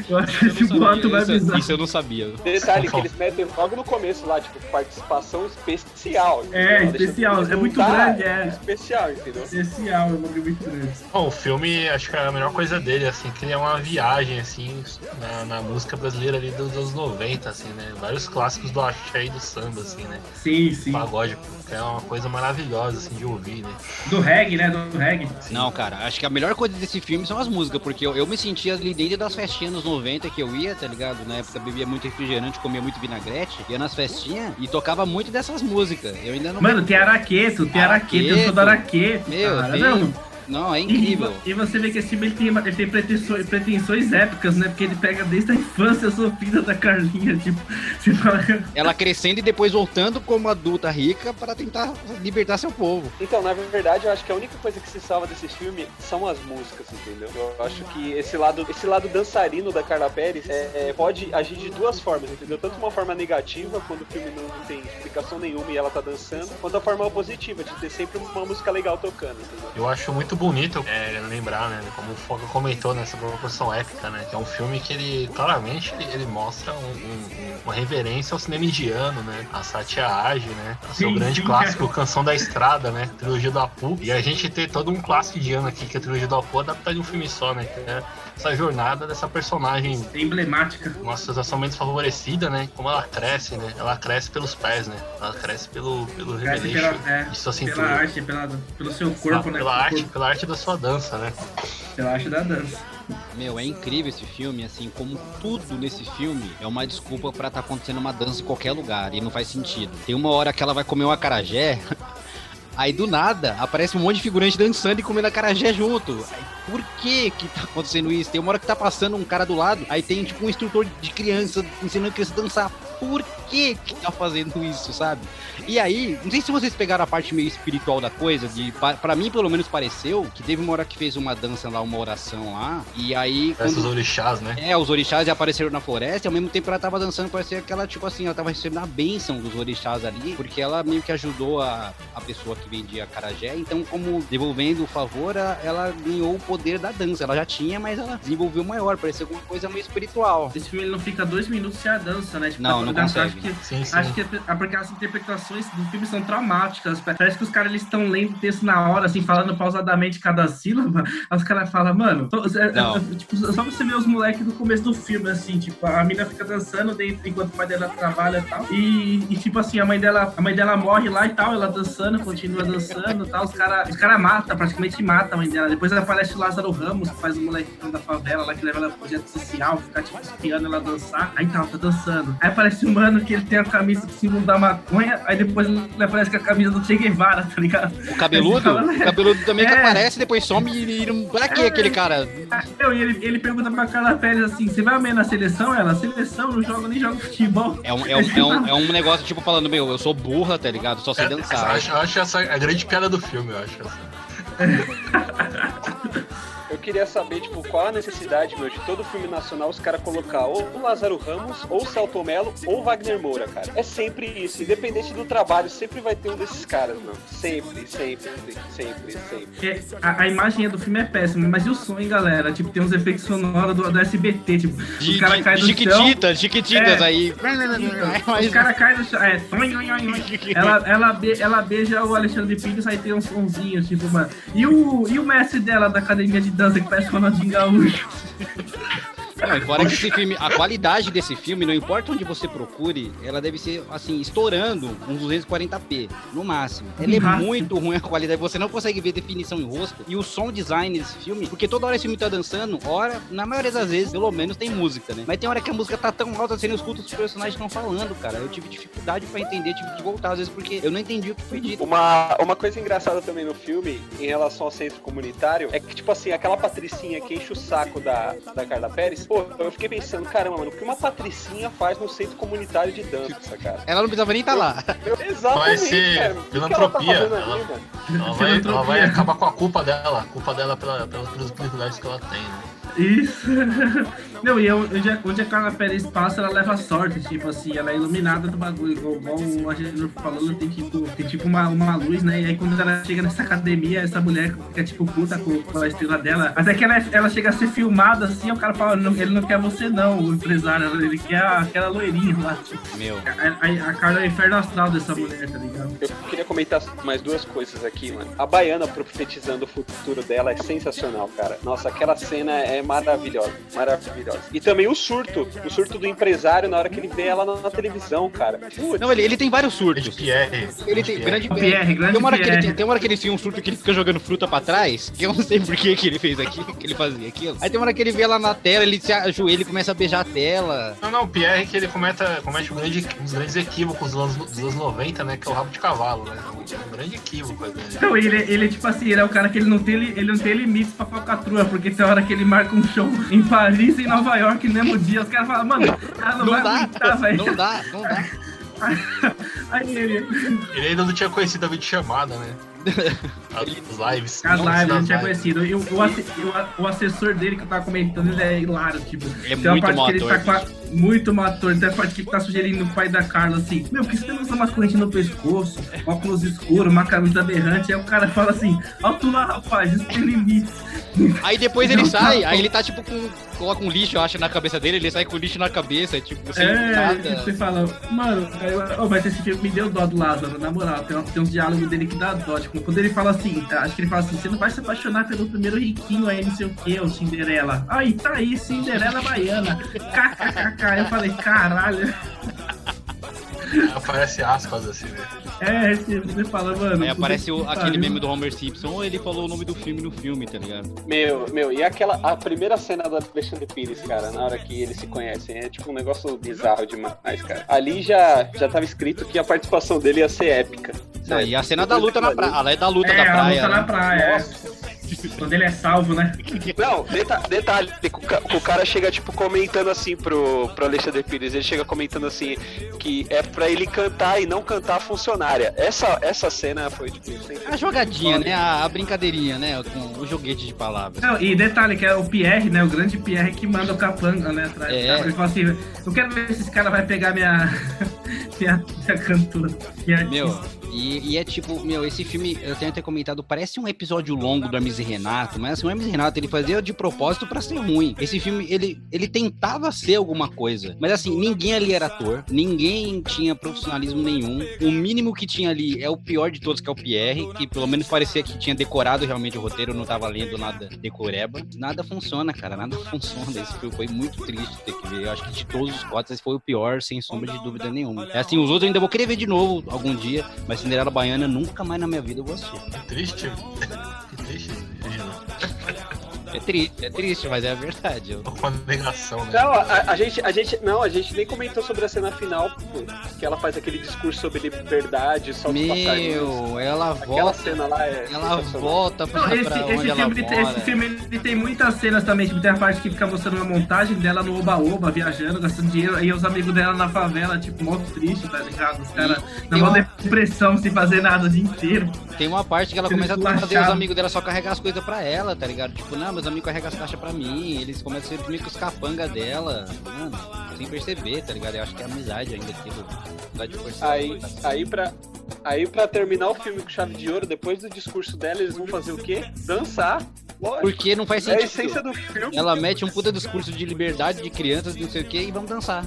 Eu acho que esse boato vai avisar. Isso eu não sabia. Detalhe que eles metem logo no começo lá, tipo, participação especial. É, entendeu? Especial. É muito grande, é. Especial, entendeu? Especial, é muito grande. Bom, o filme, acho que é a melhor coisa dele, assim, que ele é uma viagem, assim, na, na música brasileira ali dos anos noventa, assim, né? Vários clássicos do axé e do samba, assim, né? Sim, sim. Pagode, que é uma coisa maravilhosa, assim, de ouvir, né? Do reggae, né? Do reggae. Sim. Não, cara, acho que a melhor coisa desse filme são as músicas, porque eu, eu me sentia ali dentro das festas nos noventa que eu ia, tá ligado? Na época bebia muito refrigerante, comia muito vinagrete, ia nas festinhas e tocava muito dessas músicas. Eu ainda não... Mano, tem Araqueto, tem Araqueto, eu sou do Araqueto, meu, cara. Tem... Não. Não, é incrível. E, e você vê que esse filme tem, ele tem pretensões, pretensões épicas, né? Porque ele pega desde a infância a sofrida da Carlinha, tipo... Você fala... Ela crescendo e depois voltando como adulta rica para tentar libertar seu povo. Então, na verdade, eu acho que a única coisa que se salva desse filme são as músicas, entendeu? Eu acho que esse lado, esse lado dançarino da Carla Pérez é, é, pode agir de duas formas, entendeu? Tanto uma forma negativa, quando o filme não tem explicação nenhuma e ela tá dançando, quanto a forma positiva, de ter sempre uma música legal tocando, entendeu? Eu acho muito bonito é, lembrar, né, como o Foca comentou nessa proporção épica, né, que é um filme que ele, claramente, ele, ele mostra um, um, uma reverência ao cinema indiano, né, a satiaage, né, o seu sim, grande sim, clássico, é. Canção da Estrada, né, Trilogia do Apu, e a gente tem todo um clássico indiano aqui, que é a Trilogia do Apu adaptada de um filme só, né, que é essa jornada dessa personagem emblemática, uma situação meio desfavorecida, né, como ela cresce, né, ela cresce pelos pés, né, ela cresce pelo, pelo revelation é, de sua cintura. Pela arte, pela, pelo seu corpo, ah, né, pela arte, corpo. Pela A arte da sua dança, né? Eu acho da dança. Meu, é incrível esse filme, assim, como tudo nesse filme é uma desculpa pra tá acontecendo uma dança em qualquer lugar, e não faz sentido. Tem uma hora que ela vai comer um acarajé, aí do nada aparece um monte de figurante dançando e comendo acarajé junto. Aí, por que que tá acontecendo isso? Tem uma hora que tá passando um cara do lado, aí tem tipo um instrutor de criança ensinando a criança a dançar. Por que que tá fazendo isso, sabe? E aí, não sei se vocês pegaram a parte meio espiritual da coisa, de, pra, pra mim pelo menos pareceu, que teve uma hora que fez uma dança lá, uma oração lá, e aí... Quando... Esses orixás, né? É, os orixás apareceram na floresta, e ao mesmo tempo ela tava dançando, parecia que ela, tipo assim, ela tava recebendo a bênção dos orixás ali, porque ela meio que ajudou a, a pessoa que vendia acarajé, então como devolvendo o favor, ela ganhou o poder da dança, ela já tinha, mas ela desenvolveu maior, parecia alguma coisa meio espiritual. Esse filme ele não fica dois minutos sem a dança, né? Tipo, não. Não acho que, sim, sim. Acho que é porque as interpretações do filme são traumáticas. Parece que os caras estão lendo o texto na hora, assim, falando pausadamente cada sílaba. Aí os caras falam, mano, tô, é, é, tipo, só você ver os moleques do começo do filme, assim, tipo, a mina fica dançando dentro enquanto o pai dela trabalha e tal. E, e tipo assim, a mãe dela, a mãe dela morre lá e tal, ela dançando, continua dançando e tal. Os caras os cara matam, praticamente matam a mãe dela. Depois aparece o Lázaro Ramos, que faz o moleque da favela lá, que leva ela pro projeto social, fica tipo espiando ela dançar. Aí tá, tá dançando. Aí aparece um mano que ele tem a camisa do símbolo da maconha, aí depois ele aparece com a camisa do Che Guevara, tá ligado? O cabeludo? Fala, o cabeludo também é, que aparece, depois some e não... Pra que é, aquele cara? Não, e ele, ele pergunta pra Carla Pérez assim, você vai mesmo na seleção? Ela, seleção, não joga, nem joga futebol. É um, é, um, é, um, é um negócio tipo falando, meu, eu sou burra, tá ligado? Só sei é, dançar. Eu acho, eu acho essa a grande piada do filme, eu acho essa. Eu queria saber, tipo, qual a necessidade, meu, de todo filme nacional os caras colocar ou o Lázaro Ramos, ou o Celto Mello, ou o Wagner Moura, cara. É sempre isso. Independente do trabalho, sempre vai ter um desses caras, mano. Sempre, sempre, sempre, sempre. É, a, a imagem do filme é péssima, mas e o som, hein, galera? Tipo, tem uns efeitos sonoros do, do S B T, tipo, de, o cara de, cai do chiquititas, chão... Chiquititas, chiquititas, é, aí... É, o cara cai no chão, é... Ela, ela, be, ela beija o Alexandre Pires, aí tem um sonzinho, tipo, mano... E o, e o mestre dela, da academia de dança, que parece o Ronaldinho Gaúcho. Não, e fora que esse filme, a qualidade desse filme, não importa onde você procure, ela deve ser, assim, estourando uns duzentos e quarenta p, no máximo. Ela é muito ruim a qualidade, você não consegue ver definição em rosto. E o som design desse filme, porque toda hora esse filme tá dançando, hora, na maioria das vezes, pelo menos, tem música, né? Mas tem hora que a música tá tão alta, você não escuta os personagens estão falando, cara. Eu tive dificuldade pra entender, tive que voltar, às vezes, porque eu não entendi o que foi dito. Uma, uma coisa engraçada também no filme, em relação ao centro comunitário, é que, tipo assim, aquela patricinha que enche o saco da, da Carla Pérez, pô, eu fiquei pensando, caramba, mano, o que uma patricinha faz no centro comunitário de dança, cara? Ela não precisava nem estar tá lá. Eu, eu, exatamente, vai ser, cara. Filantropia. Ela, tá ela, ali, ela, vai, ela vai acabar com a culpa dela, a culpa dela pela, pelas oportunidades que ela tem, né? Isso. Não, e onde a, onde a Carla Pérez passa, ela leva sorte, tipo assim, ela é iluminada do bagulho, igual, igual o Agenor falou, tem tipo, tem tipo uma, uma luz, né? E aí quando ela chega nessa academia, essa mulher fica tipo puta com, com a estrela dela, até que ela, ela chega a ser filmada assim, o cara fala, não, ele não quer você não, o empresário, ele quer aquela loirinha lá, tipo. Meu. A, a, a Carla é o inferno astral dessa mulher, tá ligado? Eu queria comentar mais duas coisas aqui, mano. A Baiana profetizando o futuro dela é sensacional, cara. Nossa, aquela cena é maravilhosa, maravilhosa. E também o surto, o surto do empresário na hora que ele vê ela na, na televisão, cara. Putz. Não, ele, ele tem vários surtos. Pierre, ele tem grande Pierre. Pierre, grande tem uma hora que ele tem, tem uma hora que ele tem um surto que ele fica jogando fruta pra trás, que eu não sei por que que ele fez aquilo, que ele fazia aquilo. Aí tem uma hora que ele vê ela na tela, ele se ajoelha e começa a beijar a tela. Não, não, o Pierre que ele cometa, comete um grande, uns grandes equívocos dos anos, dos anos noventa, né, que é o rabo de cavalo, né, um, um grande equívoco. Então, ele, ele, tipo assim, ele é o cara que ele não tem, ele não tem limites pra falcatrua, porque tem hora que ele marca um show em Paris e em Nova York no mesmo dia, os caras falam, mano, ela não, não vai dá, aguentar, velho. Não dá, não dá. Aí ele... ele ainda não tinha conhecido a videochamada, né? As lives. As lives, eu não tinha conhecido. E o, o, o assessor dele que eu tava comentando, ele é hilário, tipo. É tem uma parte que ele tá com a... muito matador, tem a parte que tá sugerindo o pai da Carla assim, meu, por que você usa uma corrente no pescoço, óculos escuros, uma camisa berrante, aí o cara fala assim, alto lá, rapaz, isso tem limite. Aí depois ele sai, aí ele tá tipo com, coloca um lixo, eu acho, na cabeça dele, ele sai com lixo na cabeça, tipo, sem é, nada. Você fala, mano, eu, oh, mas esse filme me deu dó do Lázaro, na moral, tem, tem uns diálogos dele que dá dó, tipo, quando ele fala assim, acho que ele fala assim, você não vai se apaixonar pelo primeiro riquinho aí, não sei o que, o Cinderela. Aí tá aí, Cinderela Baiana, kkkk. Eu falei, caralho. Aparece aspas assim, né? É, ele fala, mano. É, aparece o, aquele meme do Homer Simpson, ele falou o nome do filme no filme, tá ligado? Meu, meu, e aquela, a primeira cena do Alexandre Pires, cara, na hora que eles se conhecem, é tipo um negócio bizarro demais, cara. Ali já, já tava escrito que a participação dele ia ser épica. Não, e a cena da luta na praia, ela é da luta é, da praia. É, a luta na praia, nossa. Quando ele é salvo, né? Não, deta- detalhe, o cara chega, tipo, comentando assim pro, pro Alexandre Pires, ele chega comentando assim, que é pra ele cantar e não cantar a funcionária. Essa, essa cena foi, tipo... A jogadinha, né? A, a brincadeirinha, né? Com o joguete de palavras. Não, e detalhe, que é o Pierre, né? O grande Pierre que manda o capanga, né? Atrás é. Ele fala assim, eu quero ver se esse cara vai pegar minha... minha, minha cantora. Minha Meu... E, e é tipo, meu, esse filme, eu tenho até comentado, parece um episódio longo do Armison e Renato, mas assim, o Armison e Renato, ele fazia de propósito pra ser ruim. Esse filme, ele, ele tentava ser alguma coisa, mas assim, ninguém ali era ator, ninguém tinha profissionalismo nenhum, o mínimo que tinha ali é o pior de todos, que é o Pierre, que pelo menos parecia que tinha decorado realmente o roteiro, não tava lendo nada decoreba. Nada funciona, cara, nada funciona, esse filme foi muito triste ter que ver, eu acho que de todos os quatro, esse foi o pior, sem sombra de dúvida nenhuma. É assim, os outros eu ainda vou querer ver de novo algum dia, mas Cinderela Baiana, nunca mais na minha vida eu vou assistir. É triste? Que triste, é triste, é triste, mas é a verdade. Eu... Uma negação, né? Não, a, a gente, a gente, não, a gente nem comentou sobre a cena final, que ela faz aquele discurso sobre liberdade, só de Meu, ela Aquela volta. Cena lá é ela volta pra, não, esse, pra esse onde ela de, mora. Esse filme ele tem muitas cenas também, tipo, tem a parte que fica mostrando uma montagem dela no oba-oba, viajando, gastando dinheiro, e os amigos dela na favela, tipo, mó triste, tá ligado? Os caras na mó uma... depressão, sem fazer nada o dia inteiro. Tem uma parte que ela começa a fazer os amigos dela só carregar as coisas pra ela, tá ligado? Tipo, não, mas os amigos carregam as caixas pra mim, eles começam a ser meio que os capanga dela, mano, sem perceber, tá ligado? Eu acho que é amizade ainda aqui, amizade forçada. Aí, aí pra... Aí pra terminar o filme com chave de ouro, depois do discurso dela, eles vão fazer o quê? Dançar. Lógico. Porque não faz sentido. É a essência do filme. Ela mete um puta discurso de liberdade de crianças, não sei o quê, e vão dançar.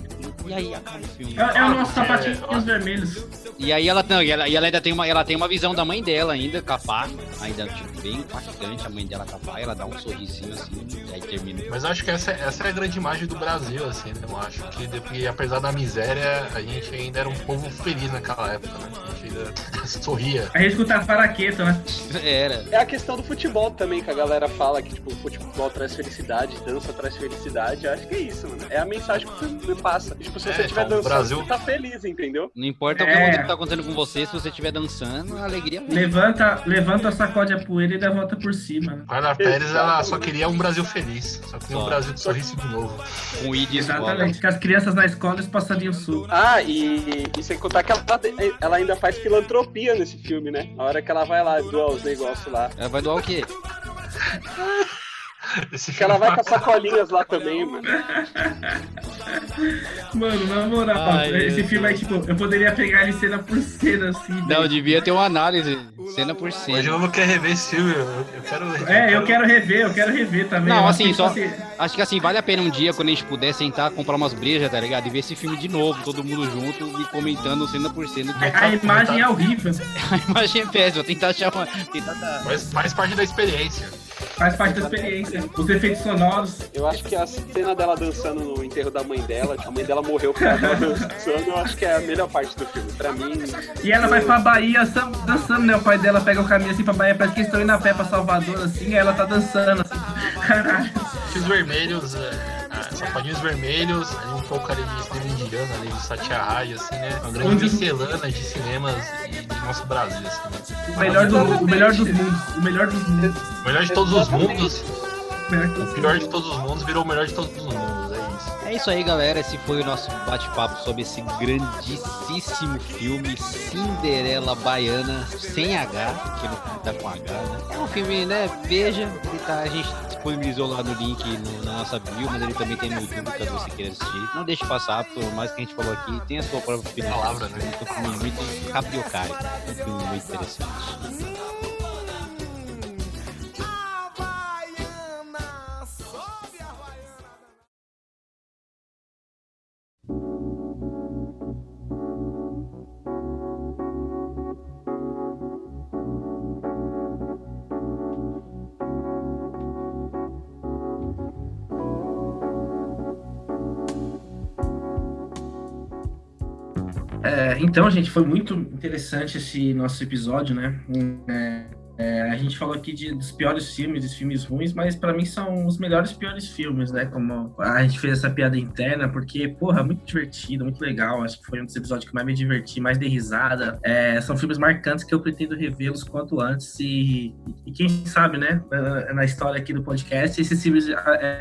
E aí acaba o filme. É o nosso sapatinhos vermelhos. E aí ela, não, e ela, e ela ainda tem uma, ela tem uma visão da mãe dela ainda, capaz, ainda tipo, bem impactante, a mãe dela capaz, ela dá um sorrisinho assim, e aí termina. Mas acho que essa, essa é a grande imagem do Brasil, assim, né? Eu acho que depois, apesar da miséria, a gente ainda era um povo feliz naquela época, né? A gente ainda sorria. A gente escutava paraqueta, né? Era. É a questão do futebol também, que a galera fala que, tipo, o futebol traz felicidade, dança traz felicidade, eu acho que é isso, mano. É a mensagem que você passa. Tipo, se é, você estiver então, dançando, Brasil... você tá feliz, entendeu? Não importa o que é... tá acontecendo com você, se você estiver dançando, a alegria mesmo. Levanta, levanta, sacode a poeira e dá a volta por cima. Carla Pérez, ela só queria um Brasil feliz. Só queria só. um Brasil de sorriso de novo. Com I de escola. Exatamente, com as crianças na escola e os passarinhos sul. Ah, e, e sem contar que ela, ela ainda faz filantropia nesse filme, né? A hora que ela vai lá doar os negócios lá. Ela vai doar o quê? Que ela vai com as sacolinhas lá também, mano. Mano, na moral, Ai, esse Deus. filme é tipo, eu poderia pegar ele cena por cena, assim. Não, né? Devia ter uma análise, cena por cena. Hoje eu não quero rever esse filme, eu quero rever. É, eu quero rever, eu quero rever também. Não, assim, só, assim... acho que assim, vale a pena um dia, quando a gente puder sentar, comprar umas brejas, tá ligado? E ver esse filme de novo, todo mundo junto e comentando cena por cena. É, a imagem tentar... é horrível. A imagem é péssima, tentar achar uma... Tentar dar... Mas faz parte da experiência. Faz parte da experiência, os efeitos sonoros. Eu acho que a cena dela dançando no enterro da mãe dela, a mãe dela morreu por causa dela dançando, eu acho que é a melhor parte do filme, pra mim. E ela eu... vai pra Bahia dançando, né? O pai dela pega o caminho assim pra Bahia, parece que eles estão indo a pé pra Salvador, assim, e ela tá dançando, assim. Caralho. Os vermelhos, é, sapatinhos vermelhos, ali um pouco ali de cinema indiano, ali de Satyahari, assim, né? Uma grande miscelana de cinemas e do nosso Brasil, assim. Né? O melhor, do, o melhor dos mundos, o melhor dos mundos. O melhor de todos os mundos. O pior de todos os mundos virou o melhor de todos os mundos, é isso. É isso aí, galera. Esse foi o nosso bate-papo sobre esse grandíssimo filme Cinderela Baiana, sem H, que não tá com H, né? É um filme, né? Veja, ele tá, a gente disponibilizou lá no link no, na nossa bio, mas ele também tem no YouTube, caso você queira assistir. Não deixe passar, por mais que a gente falou aqui, tem a sua própria opinião. Palavra, né? É um filme muito capriocário, um filme muito interessante. É, então, gente, foi muito interessante esse nosso episódio, né? É, é, a gente falou aqui de, dos piores filmes, dos filmes ruins, mas pra mim são os melhores piores filmes, né? Como a gente fez essa piada interna, porque, porra, muito divertido, muito legal. Acho que foi um dos episódios que mais me diverti, mais dei risada. É, são filmes marcantes que eu pretendo revê-los quanto antes e, e quem sabe, né? Na história aqui do podcast, esses filmes é,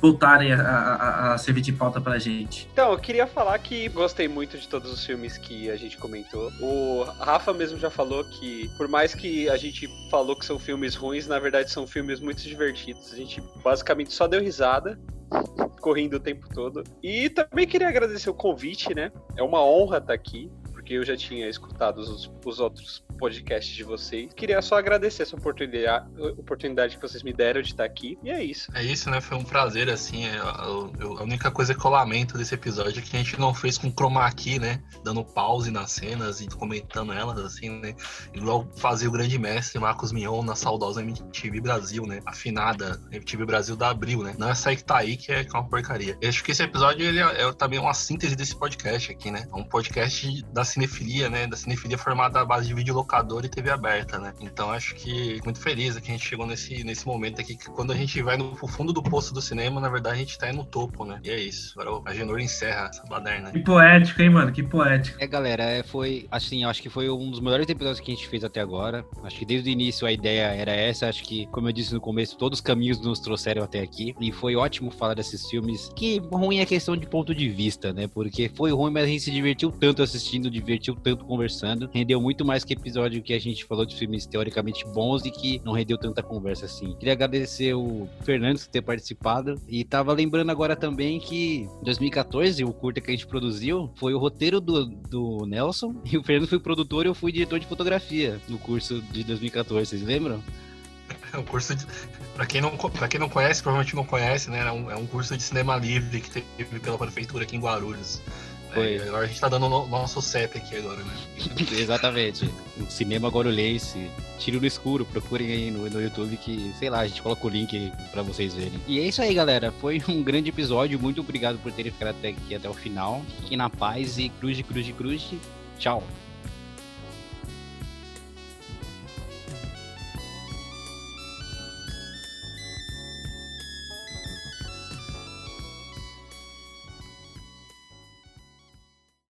voltarem a, a, a servir de pauta pra gente. Então, eu queria falar que gostei muito de todos os filmes. filmes que a gente comentou. O Rafa mesmo já falou que, por mais que a gente falou que são filmes ruins, na verdade são filmes muito divertidos. A gente basicamente só deu risada, correndo o tempo todo. E também queria agradecer o convite, né? É uma honra estar aqui, porque eu já tinha escutado os, os outros podcasts de vocês. Queria só agradecer essa oportunidade, oportunidade que vocês me deram de estar aqui. E é isso. É isso, né? Foi um prazer, assim. Eu, eu, a única coisa que eu lamento desse episódio é que a gente não fez com chroma key, né? Dando pause nas cenas e comentando elas, assim, né? Igual fazia o grande mestre Marcos Mion na saudosa M T V Brasil, né? Afinada M T V Brasil da Abril, né? Não é essa aí que tá aí, que é uma porcaria. Eu acho que esse episódio, ele é, é também uma síntese desse podcast aqui, né? É um podcast da cinefilia, né? Da cinefilia formada à base de vídeo local e T V aberta, né? Então acho que muito feliz que a gente chegou nesse, nesse momento aqui, que quando a gente vai no fundo do poço do cinema, na verdade a gente tá aí no topo, né? E é isso. Agora o Agenor encerra essa baderna. Que poético, hein, mano? Que poético. É, galera, é, foi, assim, acho que foi um dos melhores episódios que a gente fez até agora. Acho que desde o início a ideia era essa. Acho que, como eu disse no começo, todos os caminhos nos trouxeram até aqui. E foi ótimo falar desses filmes. Que ruim é questão de ponto de vista, né? Porque foi ruim, mas a gente se divertiu tanto assistindo, divertiu tanto conversando. Rendeu muito mais que episódio que a gente falou de filmes teoricamente bons e que não rendeu tanta conversa assim. Queria agradecer o Fernandes por ter participado e tava lembrando agora também que em dois mil e catorze o curta que a gente produziu foi o roteiro do, do Nelson e o Fernando foi produtor e eu fui diretor de fotografia no curso de dois mil e catorze, vocês lembram? É um curso de... Pra quem, não, pra quem não conhece, provavelmente não conhece, né? É um, é um curso de cinema livre que teve pela prefeitura aqui em Guarulhos. Foi. É, a gente tá dando o nosso set aqui agora, né? Exatamente. O cinema gorulhense. Tiro no escuro. Procurem aí no, no YouTube que, sei lá, a gente coloca o link aí pra vocês verem. E é isso aí, galera. Foi um grande episódio. Muito obrigado por terem ficado até aqui, até o final. Fiquem na paz e cruze, cruze, cruze. Tchau.